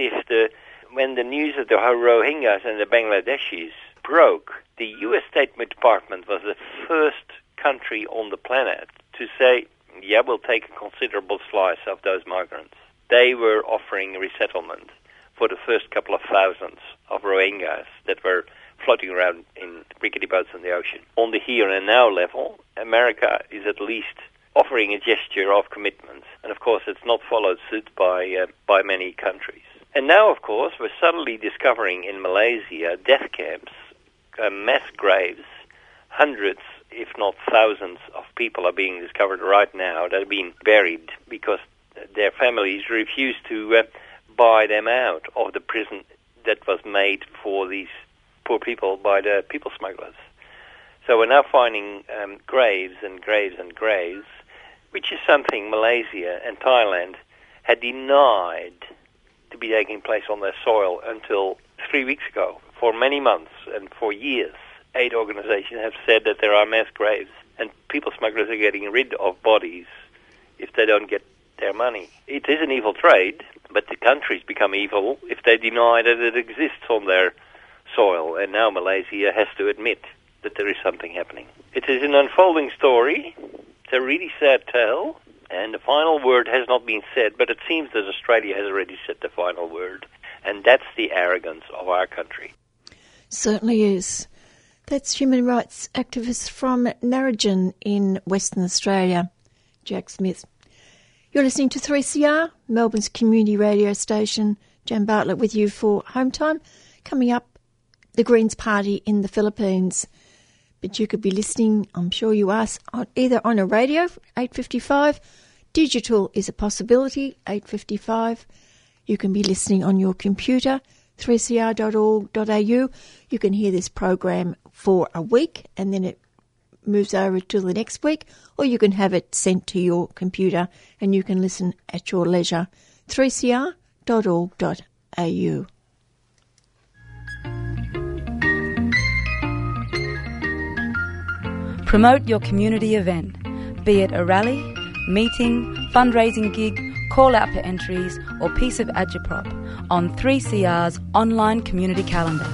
when the news of the Rohingyas and the Bangladeshis broke, the US State Department was the first country on the planet to say, yeah, we'll take a considerable slice of those migrants. They were offering resettlement for the first couple of thousands of Rohingyas that were floating around in rickety boats in the ocean. On the here and now level, America is at least offering a gesture of commitment. And of course, it's not followed suit by many countries. And now, of course, we're suddenly discovering in Malaysia death camps, mass graves, hundreds, if not thousands, of people are being discovered right now that are being buried because their families refuse to buy them out of the prison that was made for these poor people by the people smugglers. So we're now finding graves and graves and graves, which is something Malaysia and Thailand had denied to be taking place on their soil until 3 weeks ago. For many months and for years, aid organizations have said that there are mass graves and people smugglers are getting rid of bodies if they don't get their money. It is an evil trade, but the countries become evil if they deny that it exists on their soil. And now Malaysia has to admit that there is something happening. It is an unfolding story. It's a really sad tale. And the final word has not been said, but it seems that Australia has already said the final word. And that's the arrogance of our country. Certainly is. That's human rights activist from Narragin in Western Australia, Jack Smith. You're listening to 3CR, Melbourne's community radio station. Joan Bartlett with you for Home Time. Coming up, the Greens Party in the Philippines. But you could be listening, I'm sure you are, either on a radio, 855. Digital is a possibility, 855. You can be listening on your computer, 3cr.org.au. You can hear this program for a week and then it moves over to the next week, or you can have it sent to your computer and you can listen at your leisure, 3cr.org.au. Promote your community event, be it a rally, meeting, fundraising gig, call out for entries or piece of agitprop on 3CR's online community calendar.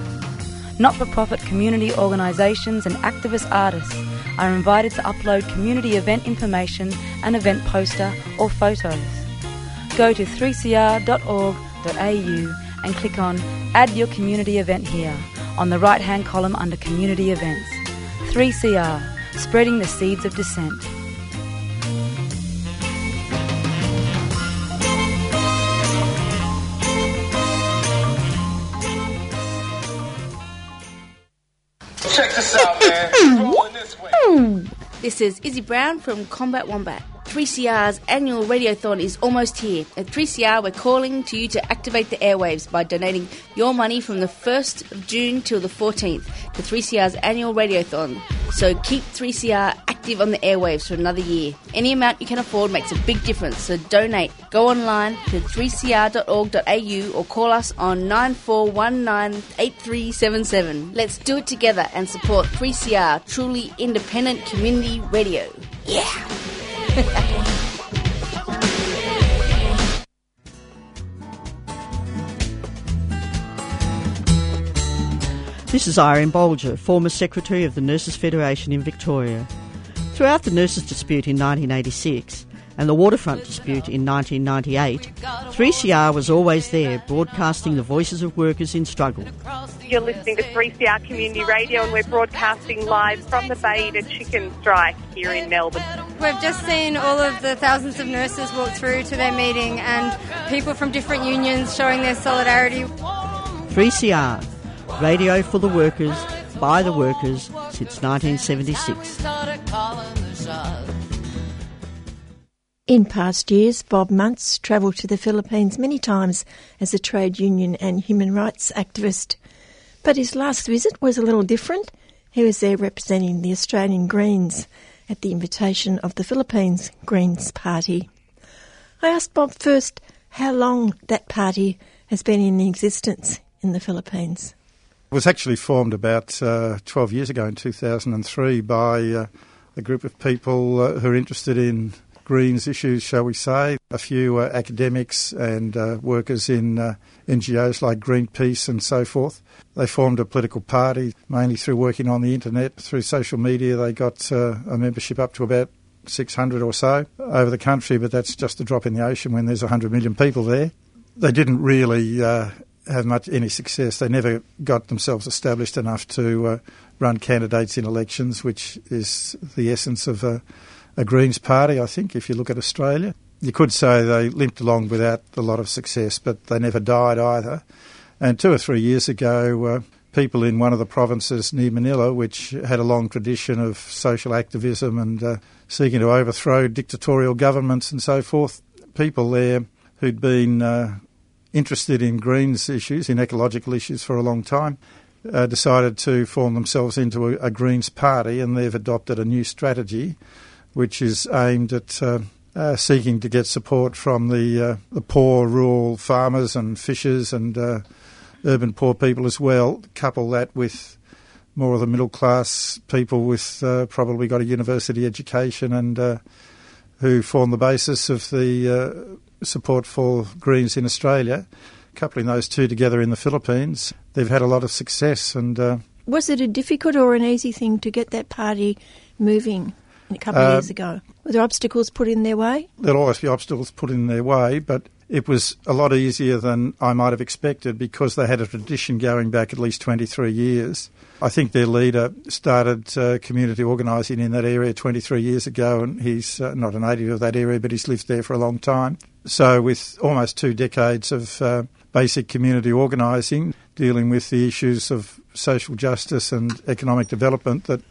Not-for-profit community organisations and activist artists are invited to upload community event information and event poster or photos. Go to 3cr.org.au and click on Add Your Community Event Here on the right-hand column under Community Events. 3CR, spreading the seeds of dissent. Check this out, man. Rolling this way. This is Izzy Brown from Combat Wombat. 3CR's annual Radiothon is almost here. At 3CR, we're calling to you to activate the airwaves by donating your money from the 1st of June till the 14th to 3CR's annual Radiothon. So keep 3CR active on the airwaves for another year. Any amount you can afford makes a big difference, so donate. Go online to 3cr.org.au or call us on 94198377. Let's do it together and support 3CR, truly independent community radio. Yeah! This is Irene Bolger, former Secretary of the Nurses Federation in Victoria. Throughout the nurses dispute in 1986 and the waterfront dispute in 1998, 3CR was always there, broadcasting the voices of workers in struggle. You're listening to 3CR Community Radio and we're broadcasting live from the Bay to Chicken Strike here in Melbourne. We've just seen all of the thousands of nurses walk through to their meeting and people from different unions showing their solidarity. 3CR, radio for the workers, by the workers, since 1976. In past years, Bob Muntz travelled to the Philippines many times as a trade union and human rights activist. But his last visit was a little different. He was there representing the Australian Greens at the invitation of the Philippines Greens Party. I asked Bob first how long that party has been in existence in the Philippines. It was actually formed about 12 years ago in 2003 by a group of people who are interested in Greens issues, shall we say. A few academics and workers in NGOs like Greenpeace and so forth. They formed a political party, mainly through working on the internet. Through social media, they got a membership up to about 600 or so over the country, but that's just a drop in the ocean when there's 100 million people there. They didn't really have any success. They never got themselves established enough to run candidates in elections, which is the essence of a Greens party, I think, if you look at Australia. You could say they limped along without a lot of success, but they never died either. And 2 or 3 years ago, people in one of the provinces near Manila, which had a long tradition of social activism and seeking to overthrow dictatorial governments and so forth, people there who'd been interested in Greens issues, in ecological issues for a long time, decided to form themselves into a Greens party, and they've adopted a new strategy which is aimed at seeking to get support from the poor rural farmers and fishers and urban poor people as well. Couple that with more of the middle class people with probably got a university education and who form the basis of the support for Greens in Australia. Coupling those two together in the Philippines, they've had a lot of success. And was it a difficult or an easy thing to get that party moving? A couple of years ago. Were there obstacles put in their way? There'll always be obstacles put in their way, but it was a lot easier than I might have expected because they had a tradition going back at least 23 years. I think their leader started community organising in that area 23 years ago, and he's not a native of that area, but he's lived there for a long time. So with almost 2 decades of basic community organising, dealing with the issues of social justice and economic development that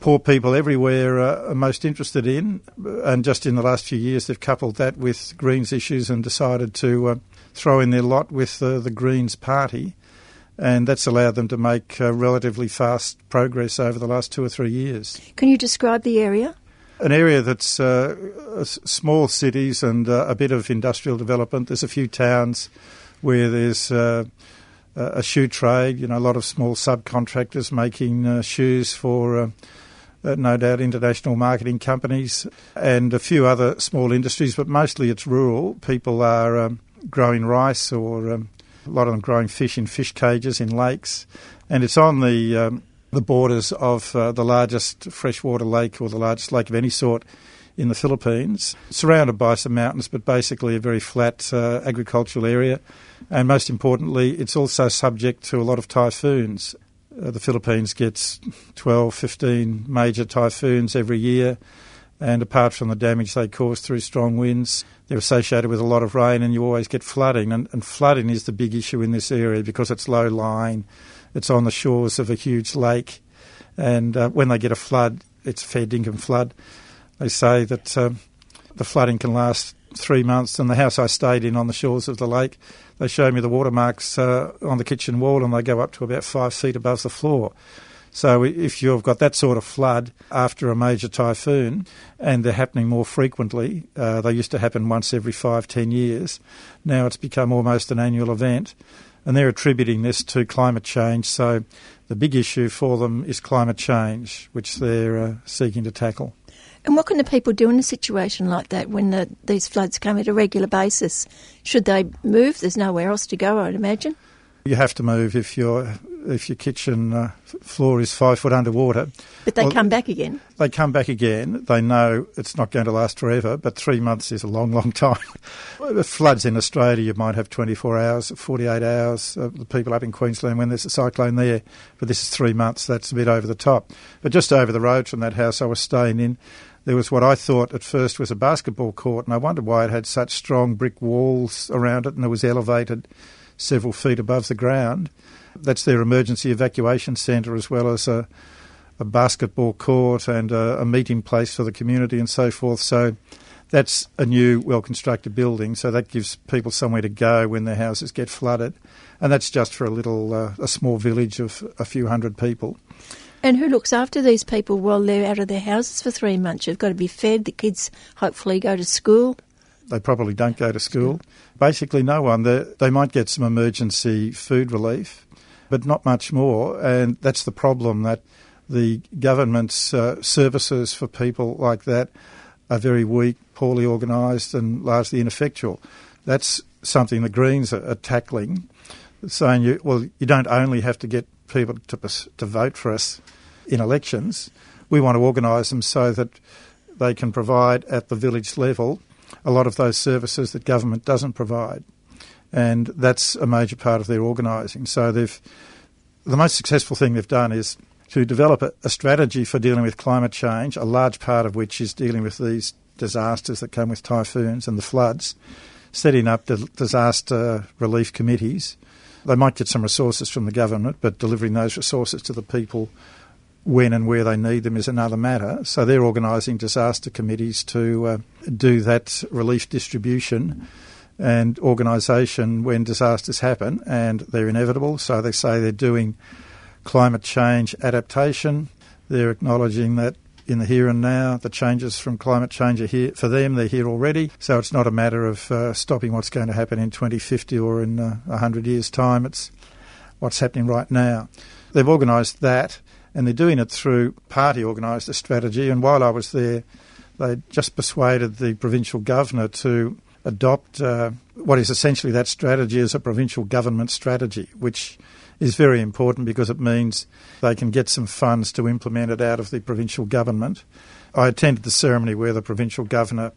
poor people everywhere are most interested in, and just in the last few years they've coupled that with Greens issues and decided to throw in their lot with the Greens party, and that's allowed them to make relatively fast progress over the last 2 or 3 years. Can you describe the area? An area that's small cities and a bit of industrial development. There's a few towns where there's a shoe trade, you know, a lot of small subcontractors making shoes for no doubt international marketing companies, and a few other small industries, but mostly it's rural. People are growing rice or a lot of them growing fish in fish cages in lakes. And it's on the borders of the largest freshwater lake, or the largest lake of any sort in the Philippines, surrounded by some mountains, but basically a very flat agricultural area. And most importantly, it's also subject to a lot of typhoons. The Philippines gets 12, 15 major typhoons every year, and apart from the damage they cause through strong winds, they're associated with a lot of rain, and you always get flooding. And flooding is the big issue in this area because it's low-lying, it's on the shores of a huge lake, and when they get a flood, it's a fair dinkum flood. They say that the flooding can last 3 months, and the house I stayed in on the shores of the lake, they show me the watermarks on the kitchen wall, and they go up to about 5 feet above the floor. So if you've got that sort of flood after a major typhoon, and they're happening more frequently, they used to happen once every 5, 10 years. Now it's become almost an annual event, and they're attributing this to climate change. So the big issue for them is climate change, which they're seeking to tackle. And what can the people do in a situation like that when these floods come at a regular basis? Should they move? There's nowhere else to go, I'd imagine. You have to move if your kitchen floor is 5 foot underwater. But they come back again. They come back again. They know it's not going to last forever, but 3 months is a long, long time. Floods in Australia, you might have 24 hours, 48 hours. The people up in Queensland, when there's a cyclone there, but this is 3 months, that's a bit over the top. But just over the road from that house I was staying in, there was what I thought at first was a basketball court, and I wondered why it had such strong brick walls around it, and it was elevated several feet above the ground. That's their emergency evacuation centre, as well as a basketball court and a meeting place for the community and so forth. So that's a new, well-constructed building, so that gives people somewhere to go when their houses get flooded. And that's just for a small village of a few hundred people. And who looks after these people while they're out of their houses for 3 months? They've got to be fed. The kids hopefully go to school. They probably don't go to school. Basically no one. They might get some emergency food relief, but not much more. And that's the problem, that the government's services for people like that are very weak, poorly organised and largely ineffectual. That's something the Greens are tackling, saying, you don't only have to get people to vote for us in elections. We want to organise them so that they can provide at the village level a lot of those services that government doesn't provide. And that's a major part of their organising. So the most successful thing they've done is to develop a strategy for dealing with climate change, a large part of which is dealing with these disasters that come with typhoons and the floods, setting up disaster relief committees. They might get some resources from the government, but delivering those resources to the people when and where they need them is another matter. So they're organising disaster committees to do that relief distribution and organisation when disasters happen, and they're inevitable. So they say they're doing climate change adaptation. They're acknowledging that in the here and now, the changes from climate change are here. For them, they're here already. So it's not a matter of stopping what's going to happen in 2050 or in 100 years' time. It's what's happening right now. They've organised that, and they're doing it through party-organised a strategy. And while I was there, they just persuaded the provincial governor to adopt what is essentially that strategy as a provincial government strategy, which is very important because it means they can get some funds to implement it out of the provincial government. I attended the ceremony where the provincial governor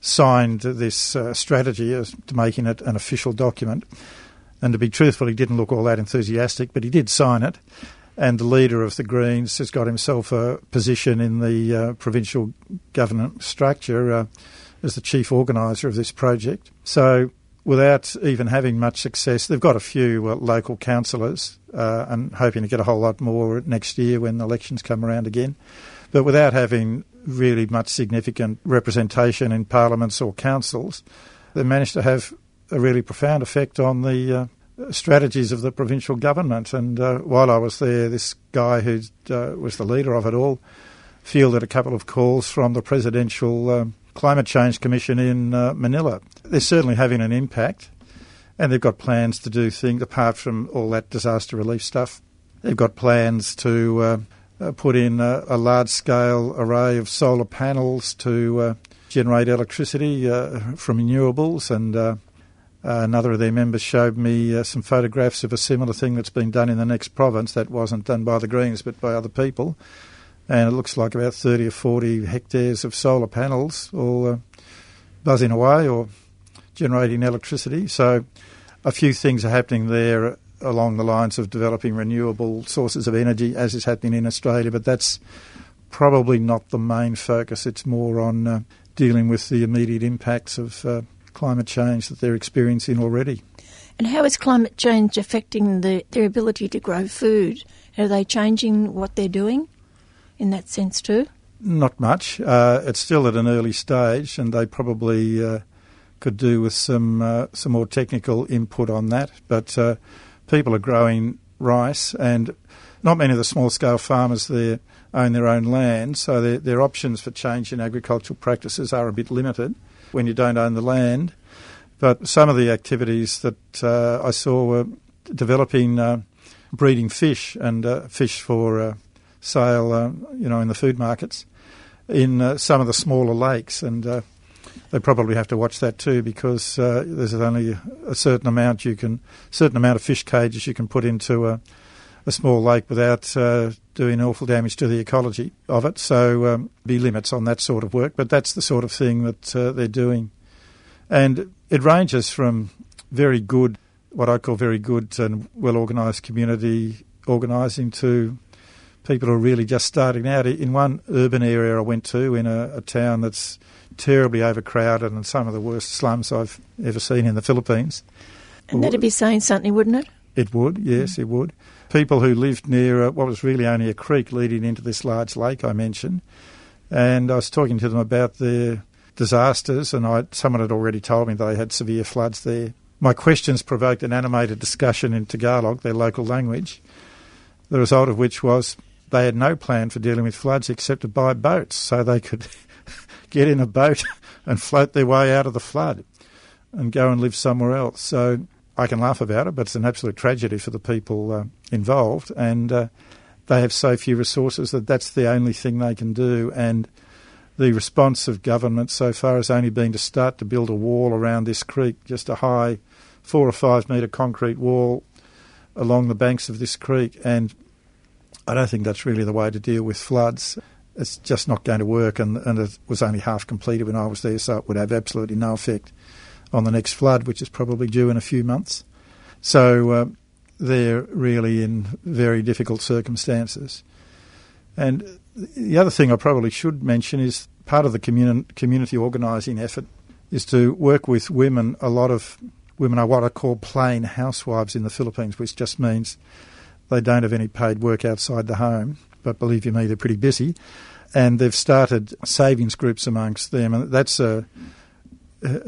signed this strategy as to making it an official document. And to be truthful, he didn't look all that enthusiastic, but he did sign it. And the leader of the Greens has got himself a position in the provincial government structure as the chief organiser of this project. So without even having much success, they've got a few local councillors and hoping to get a whole lot more next year when the elections come around again. But without having really much significant representation in parliaments or councils, they managed to have a really profound effect on the strategies of the provincial government. And while I was there, this guy who was the leader of it all fielded a couple of calls from the presidential Climate Change Commission in Manila. They're certainly having an impact, and they've got plans to do things apart from all that disaster relief stuff. They've got plans to put in a large-scale array of solar panels to generate electricity from renewables. And another of their members showed me some photographs of a similar thing that's been done in the next province. That wasn't done by the Greens but by other people. And it looks like about 30 or 40 hectares of solar panels all buzzing away or generating electricity. So a few things are happening there along the lines of developing renewable sources of energy, as is happening in Australia. But that's probably not the main focus. It's more on dealing with the immediate impacts of climate change that they're experiencing already. And how is climate change affecting their ability to grow food? Are they changing what they're doing in that sense too? Not much. It's still at an early stage, and they probably could do with some more technical input on that. But people are growing rice, and not many of the small-scale farmers there own their own land, so their options for change in agricultural practices are a bit limited when you don't own the land. But some of the activities that I saw were developing breeding fish and fish for sale, in the food markets in some of the smaller lakes. And they probably have to watch that too, because there's only a certain amount of fish cages you can put into a small lake without doing awful damage to the ecology of it. So be limits on that sort of work, but that's the sort of thing that they're doing. And it ranges from very good, what I call very good and well-organised community organising to people are really just starting out. In one urban area I went to, in a town that's terribly overcrowded and some of the worst slums I've ever seen in the Philippines. And that'd be saying something, wouldn't it? It would, yes, it would. People who lived near what was really only a creek leading into this large lake I mentioned, and I was talking to them about their disasters, and someone had already told me they had severe floods there. My questions provoked an animated discussion in Tagalog, their local language, the result of which was they had no plan for dealing with floods except to buy boats so they could get in a boat and float their way out of the flood and go and live somewhere else. So I can laugh about it, but it's an absolute tragedy for the people involved. And they have so few resources that that's the only thing they can do. And the response of government so far has only been to start to build a wall around this creek, just a high 4 or 5 metre concrete wall along the banks of this creek. And I don't think that's really the way to deal with floods. It's just not going to work, and it was only half completed when I was there, so it would have absolutely no effect on the next flood, which is probably due in a few months. So they're really in very difficult circumstances. And the other thing I probably should mention is part of the community organising effort is to work with women. A lot of women are what I call plain housewives in the Philippines, which just means they don't have any paid work outside the home, but believe you me, they're pretty busy. And they've started savings groups amongst them, and that's a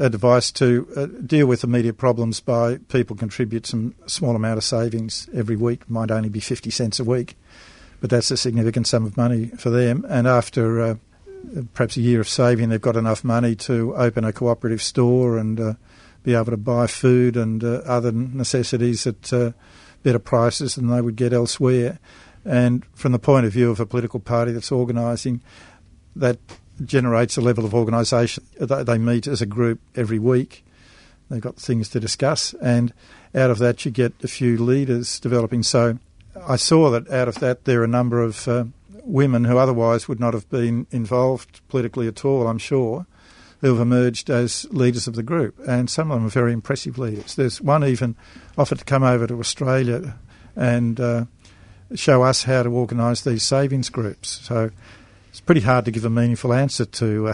device to deal with immediate problems by people contribute some small amount of savings every week. It might only be 50 cents a week, but that's a significant sum of money for them. And after perhaps a year of saving, they've got enough money to open a cooperative store and be able to buy food and other necessities at better prices than they would get elsewhere. And from the point of view of a political party that's organising, that generates a level of organisation. They meet as a group every week. They've got things to discuss. And out of that, you get a few leaders developing. So I saw that out of that, there are a number of women who otherwise would not have been involved politically at all, I'm sure, who have emerged as leaders of the group. And some of them are very impressive leaders. There's one even offered to come over to Australia and show us how to organise these savings groups. So it's pretty hard to give a meaningful answer to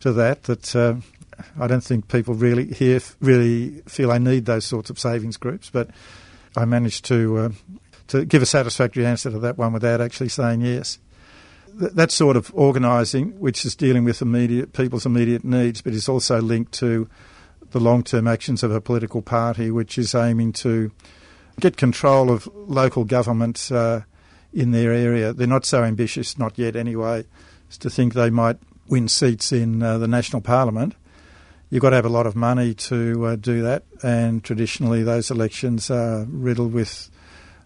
that. I don't think people really here really feel they need those sorts of savings groups. But I managed to give a satisfactory answer to that one without actually saying yes. That sort of organising, which is dealing with people's immediate needs, but is also linked to the long-term actions of a political party, which is aiming to get control of local government in their area. They're not so ambitious, not yet anyway, as to think they might win seats in the national parliament. You've got to have a lot of money to do that, and traditionally those elections are riddled with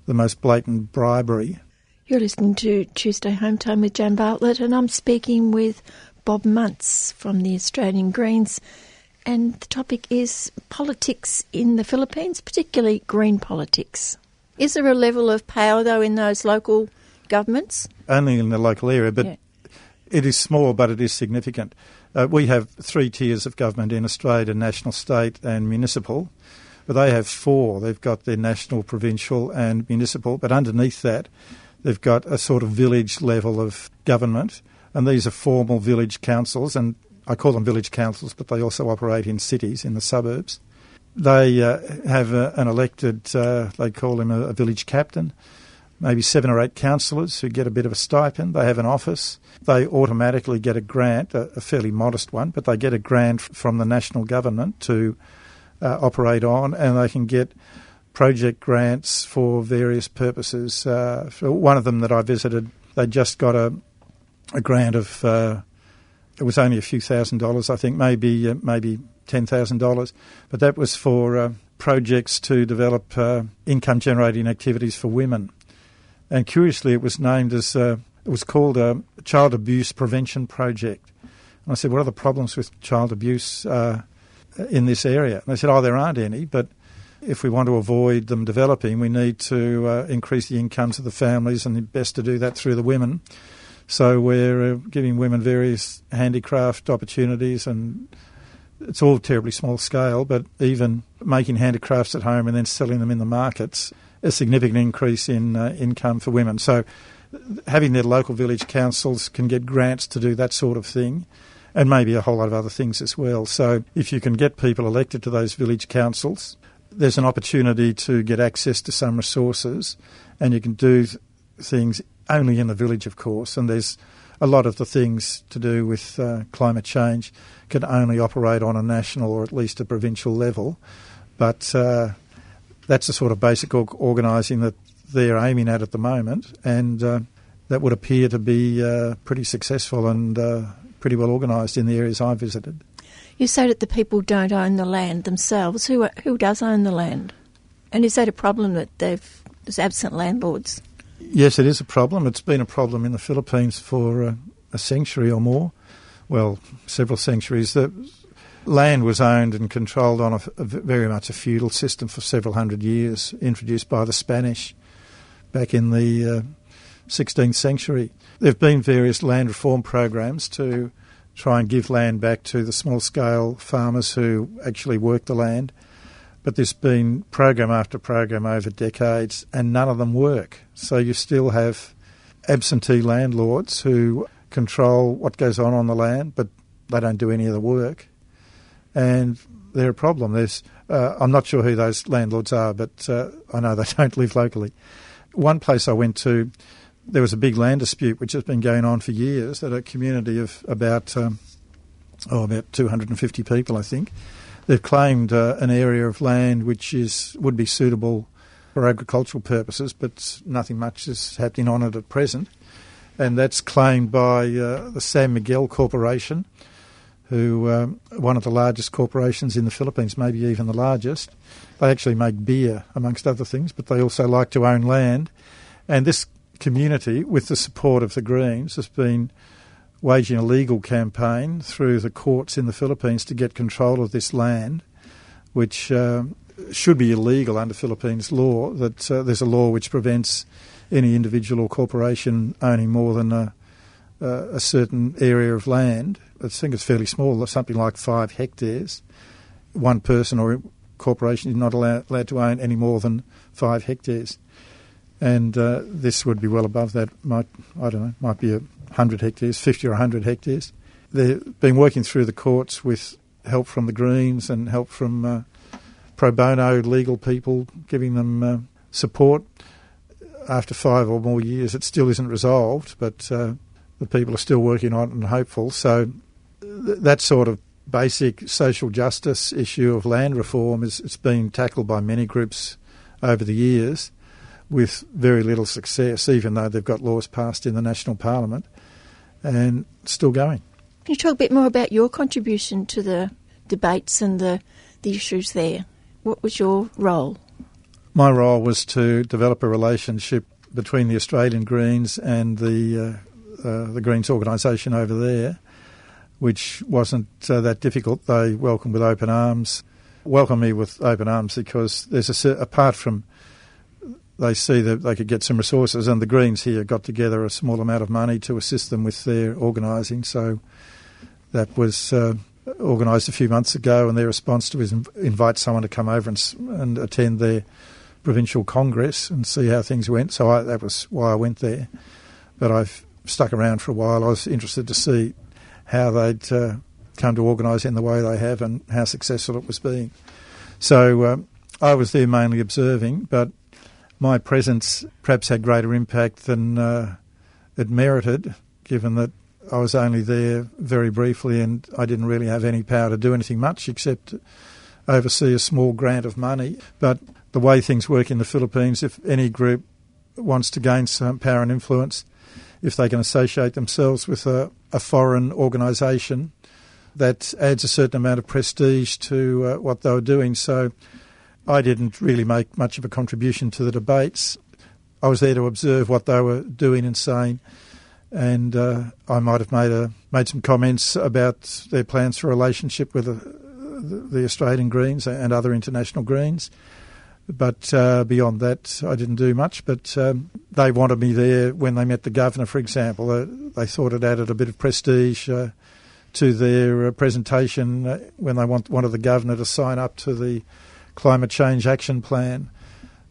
the most blatant bribery. You're listening to Tuesday Home Time with Joan Bartlett, and I'm speaking with Bob Muntz from the Australian Greens. And the topic is politics in the Philippines, particularly green politics. Is there a level of power, though, in those local governments? Only in the local area, but yeah. It is small, but it is significant. We have 3 tiers of government in Australia: national, state and municipal. But they have 4. They've got their national, provincial and municipal. But underneath that, they've got a sort of village level of government. And these are formal village councils, and I call them village councils, but they also operate in cities, in the suburbs. They have an elected, they call him a village captain, maybe 7 or 8 councillors who get a bit of a stipend. They have an office. They automatically get a grant, a fairly modest one, but they get a grant from the national government to operate on, and they can get project grants for various purposes. For one of them that I visited, they just got a grant of... it was only a few $1,000s, I think, maybe $10,000. But that was for projects to develop income-generating activities for women. And curiously, it was named as it was called a Child Abuse Prevention Project. And I said, what are the problems with child abuse in this area? And they said, there aren't any, but if we want to avoid them developing, we need to increase the incomes of the families, and best to do that through the women. So we're giving women various handicraft opportunities, and it's all terribly small scale, but even making handicrafts at home and then selling them in the markets, a significant increase in income for women. So having their local village councils can get grants to do that sort of thing, and maybe a whole lot of other things as well. So if you can get people elected to those village councils, there's an opportunity to get access to some resources, and you can do things only in the village, of course, and there's a lot of the things to do with climate change can only operate on a national or at least a provincial level. But that's the sort of basic organising that they're aiming at the moment. And that would appear to be pretty successful and pretty well organised in the areas I visited. You say that the people don't own the land themselves. Who does own the land? And is that a problem that there's absent landlords? Yes, it is a problem. It's been a problem in the Philippines for a century or more. Well, several centuries. The land was owned and controlled on a very much a feudal system for several hundred years, introduced by the Spanish back in the 16th century. There have been various land reform programs to try and give land back to the small-scale farmers who actually work the land. But there's been program after program over decades and none of them work. So you still have absentee landlords who control what goes on the land, but they don't do any of the work. And they're a problem. I'm not sure who those landlords are, but I know they don't live locally. One place I went to, there was a big land dispute which has been going on for years at a community of about 250 people, I think. They've claimed an area of land which would be suitable for agricultural purposes, but nothing much is happening on it at present. And that's claimed by the San Miguel Corporation, who one of the largest corporations in the Philippines, maybe even the largest. They actually make beer, amongst other things, but they also like to own land. And this community, with the support of the Greens, has been waging a legal campaign through the courts in the Philippines to get control of this land, which should be illegal under Philippines law. That there's a law which prevents any individual or corporation owning more than a certain area of land. I think it's fairly small, something like 5 hectares. One person or corporation is not allowed to own any more than 5 hectares. And this would be well above that. Might be 100 hectares, 50 or 100 hectares. They've been working through the courts with help from the Greens and help from pro bono legal people, giving them support. After 5 or more years, it still isn't resolved, but the people are still working on it and hopeful. So that sort of basic social justice issue of land reform it's been tackled by many groups over the years, with very little success, even though they've got laws passed in the National Parliament and still going. Can you talk a bit more about your contribution to the debates and the issues there? What was your role? My role was to develop a relationship between the Australian Greens and the Greens organisation over there, which wasn't that difficult. They welcomed me with open arms because there's apart from they see that they could get some resources, and the Greens here got together a small amount of money to assist them with their organising. So that was organised a few months ago, and their response to is invite someone to come over and attend their provincial congress and see how things went. So that was why I went there. But I've stuck around for a while. I was interested to see how they'd come to organise in the way they have and how successful it was being. So I was there mainly observing, but my presence perhaps had greater impact than it merited, given that I was only there very briefly and I didn't really have any power to do anything much except oversee a small grant of money. But the way things work in the Philippines, if any group wants to gain some power and influence, if they can associate themselves with a foreign organisation, that adds a certain amount of prestige to what they were doing. So I didn't really make much of a contribution to the debates. I was there to observe what they were doing and saying, and I might have made some comments about their plans for a relationship with the Australian Greens and other international Greens. But beyond that, I didn't do much. But they wanted me there when they met the governor, for example. They thought it added a bit of prestige to their presentation when they wanted the governor to sign up to the Climate Change Action Plan.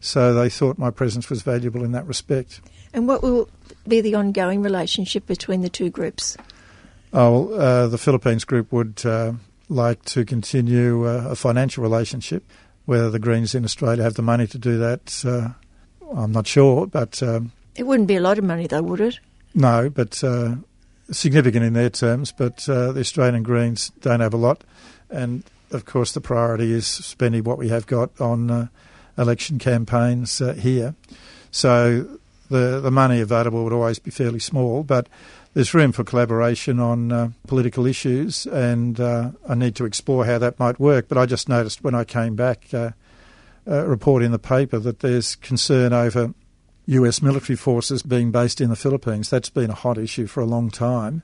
So they thought my presence was valuable in that respect. And what will be the ongoing relationship between the two groups? The Philippines group would like to continue a financial relationship. Whether the Greens in Australia have the money to do that, I'm not sure. But it wouldn't be a lot of money though, would it? No, but significant in their terms. But the Australian Greens don't have a lot, and of course, the priority is spending what we have got on election campaigns here. So the money available would always be fairly small, but there's room for collaboration on political issues, and I need to explore how that might work. But I just noticed when I came back, a report in the paper that there's concern over US military forces being based in the Philippines. That's been a hot issue for a long time,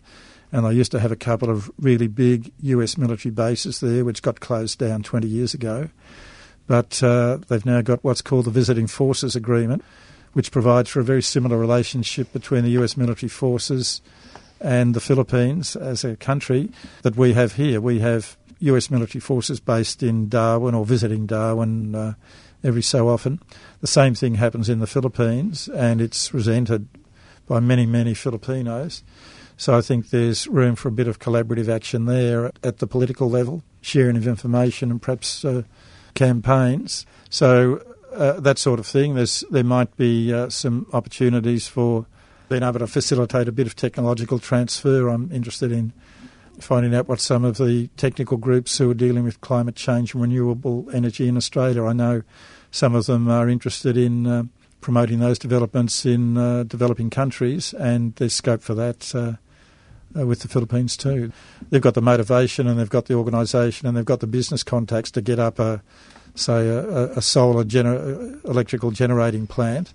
and I used to have a couple of really big US military bases there, which got closed down 20 years ago. But they've now got what's called the Visiting Forces Agreement, which provides for a very similar relationship between the US military forces and the Philippines as a country that we have here. We have US military forces based in Darwin or visiting Darwin every so often. The same thing happens in the Philippines, and it's resented by many, many Filipinos. So I think there's room for a bit of collaborative action there at the political level, sharing of information and perhaps campaigns. So that sort of thing. There might be some opportunities for being able to facilitate a bit of technological transfer. I'm interested in finding out what some of the technical groups who are dealing with climate change and renewable energy in Australia. I know some of them are interested in promoting those developments in developing countries, and there's scope for that with the Philippines too. They've got the motivation, and they've got the organisation, and they've got the business contacts to get up a solar electrical generating plant,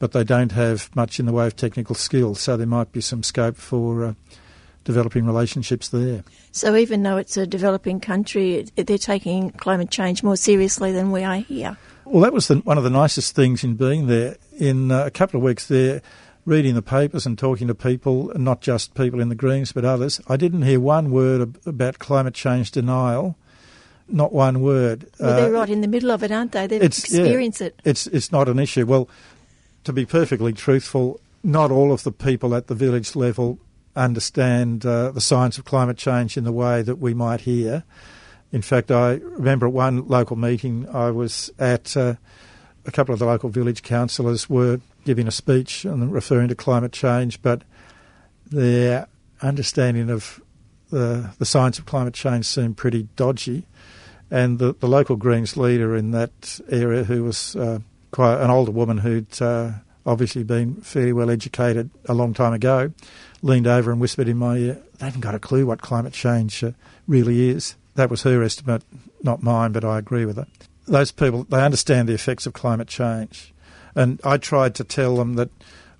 but they don't have much in the way of technical skills, so there might be some scope for developing relationships there. So even though it's a developing country, they're taking climate change more seriously than we are here. Well, that was one of the nicest things in being there. In a couple of weeks there, reading the papers and talking to people, not just people in the Greens but others, I didn't hear one word about climate change denial. Not one word. Well, they're right in the middle of it, aren't they? They've experienced it. It's not an issue. Well, to be perfectly truthful, not all of the people at the village level understand the science of climate change in the way that we might hear. In fact, I remember at one local meeting I was at, a couple of the local village councillors were giving a speech and referring to climate change, but their understanding of the science of climate change seemed pretty dodgy. And the local Greens leader in that area, who was quite an older woman who'd obviously been fairly well educated a long time ago, leaned over and whispered in my ear, "They haven't got a clue what climate change really is." That was her estimate, not mine, but I agree with it. Those people, they understand the effects of climate change. And I tried to tell them that,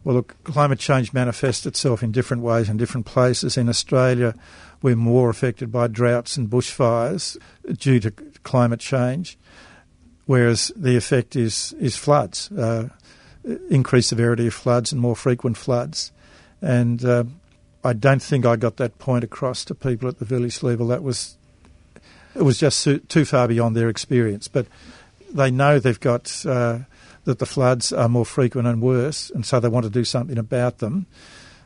well, look, climate change manifests itself in different ways in different places. In Australia, we're more affected by droughts and bushfires due to climate change, whereas the effect is floods, increased severity of floods and more frequent floods. And I don't think I got that point across to people at the village level. It was just too far beyond their experience. But they know they've got that the floods are more frequent and worse, and so they want to do something about them.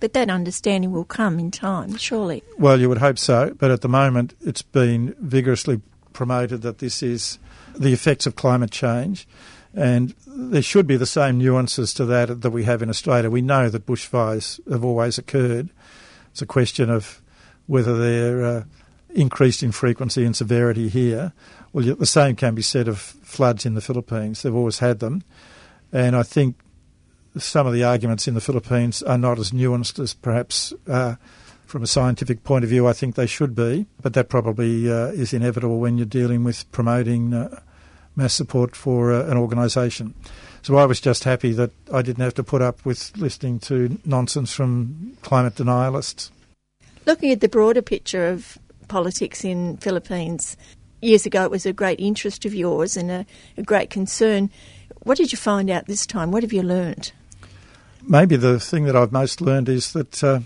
But that understanding will come in time, surely. Well, you would hope so, but at the moment it's been vigorously promoted that this is the effects of climate change, and there should be the same nuances to that we have in Australia. We know that bushfires have always occurred. It's a question of whether they're increased in frequency and severity here. Well, the same can be said of floods in the Philippines. They've always had them, and I think some of the arguments in the Philippines are not as nuanced as perhaps from a scientific point of view I think they should be, but that probably is inevitable when you're dealing with promoting mass support for an organisation. So I was just happy that I didn't have to put up with listening to nonsense from climate denialists. Looking at the broader picture of politics in Philippines, years ago it was a great interest of yours and a great concern. What did you find out this time? What have you learned? Maybe the thing that I've most learned is that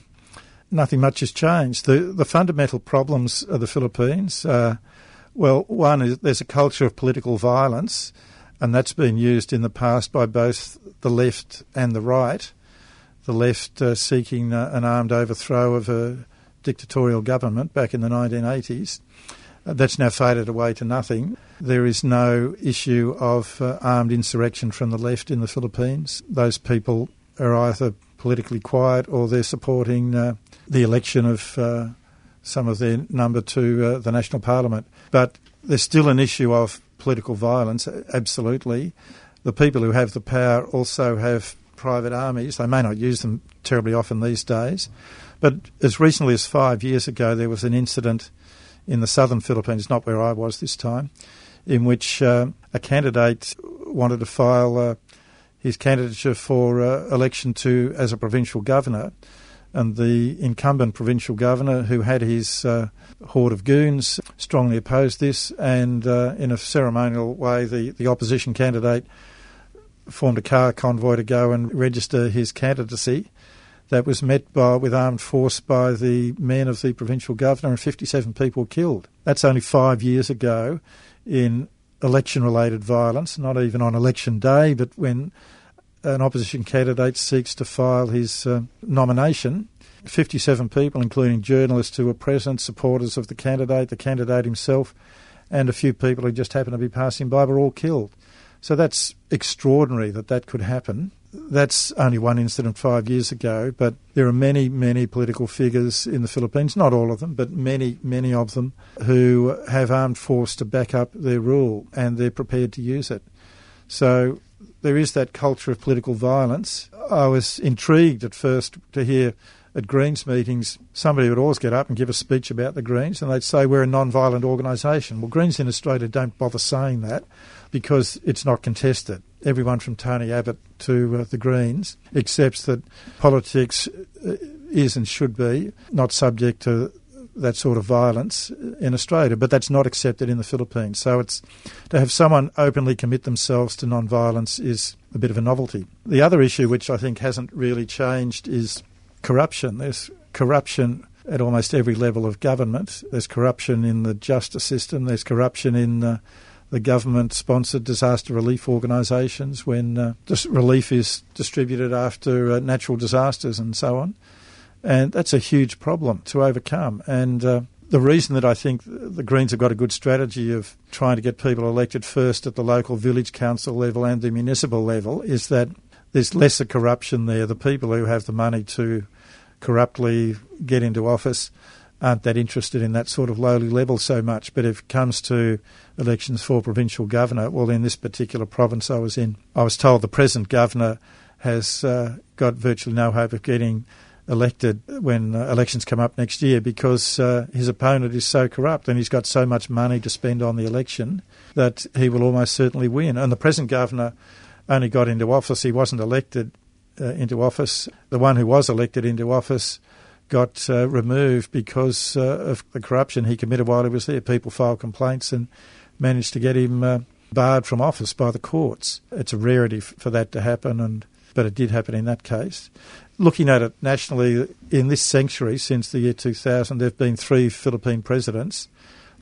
nothing much has changed. The fundamental problems of the Philippines, well, one is there's a culture of political violence, and that's been used in the past by both the left and the right. The left seeking an armed overthrow of a dictatorial government back in the 1980s. That's now faded away to nothing. There is no issue of armed insurrection from the left in the Philippines. Those people are either politically quiet or they're supporting the election of some of their number to the National Parliament. But there's still an issue of political violence, absolutely. The people who have the power also have private armies. They may not use them terribly often these days, but as recently as 5 years ago, there was an incident in the southern Philippines, not where I was this time, in which a candidate wanted to file his candidature for election to as a provincial governor, and the incumbent provincial governor, who had his horde of goons, strongly opposed this, and in a ceremonial way the opposition candidate formed a car convoy to go and register his candidacy. That was met with armed force by the men of the provincial governor, and 57 people killed. That's only 5 years ago in election-related violence, not even on election day, but when an opposition candidate seeks to file his nomination. 57 people, including journalists who were present, supporters of the candidate himself, and a few people who just happened to be passing by, were all killed. So that's extraordinary that could happen. That's only one incident 5 years ago, but there are many, many political figures in the Philippines, not all of them, but many, many of them, who have armed force to back up their rule, and they're prepared to use it. So there is that culture of political violence. I was intrigued at first to hear at Greens meetings somebody would always get up and give a speech about the Greens, and they'd say, we're a non-violent organisation. Well, Greens in Australia don't bother saying that because it's not contested. Everyone from Tony Abbott to the Greens accepts that politics is and should be not subject to that sort of violence in Australia, but that's not accepted in the Philippines. So it's to have someone openly commit themselves to non-violence is a bit of a novelty. The other issue, which I think hasn't really changed, is corruption. There's corruption at almost every level of government. There's corruption in the justice system. There's corruption in the government-sponsored disaster relief organisations when relief is distributed after natural disasters and so on. And that's a huge problem to overcome. And the reason that I think the Greens have got a good strategy of trying to get people elected first at the local village council level and the municipal level is that there's lesser corruption there. The people who have the money to corruptly get into office aren't that interested in that sort of lowly level so much. But if it comes to elections for provincial governor, well, in this particular province I was in, I was told the present governor has got virtually no hope of getting elected when elections come up next year because his opponent is so corrupt and he's got so much money to spend on the election that he will almost certainly win. And the present governor only got into office, he wasn't elected into office. The one who was elected into office got removed because of the corruption he committed while he was there. People filed complaints and managed to get him barred from office by the courts. It's a rarity for that to happen, but it did happen in that case. Looking at it nationally, in this century, since the year 2000, there have been three Philippine presidents.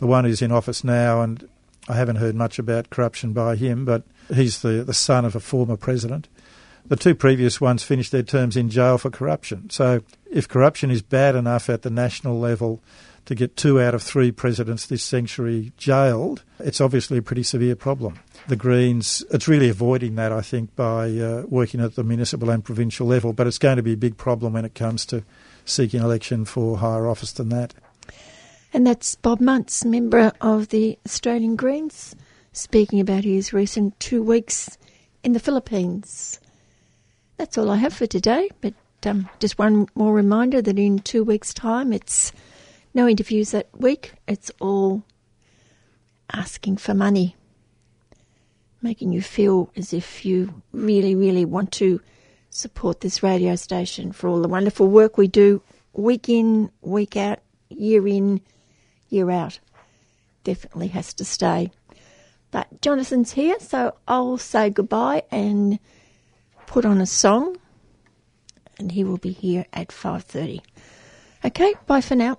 The one who's in office now, and I haven't heard much about corruption by him, but he's the son of a former president. The two previous ones finished their terms in jail for corruption. So if corruption is bad enough at the national level to get 2 out of 3 presidents this century jailed, it's obviously a pretty severe problem. The Greens, it's really avoiding that, I think, by working at the municipal and provincial level, but it's going to be a big problem when it comes to seeking election for higher office than that. And that's Bob Muntz, member of the Australian Greens, speaking about his recent 2 weeks in the Philippines. That's all I have for today, but just one more reminder that in 2 weeks' time it's no interviews that week. It's all asking for money, making you feel as if you really, really want to support this radio station for all the wonderful work we do week in, week out, year in, year out. Definitely has to stay. But Jonathan's here, so I'll say goodbye and put on a song, and he will be here at 5:30. Okay, bye for now.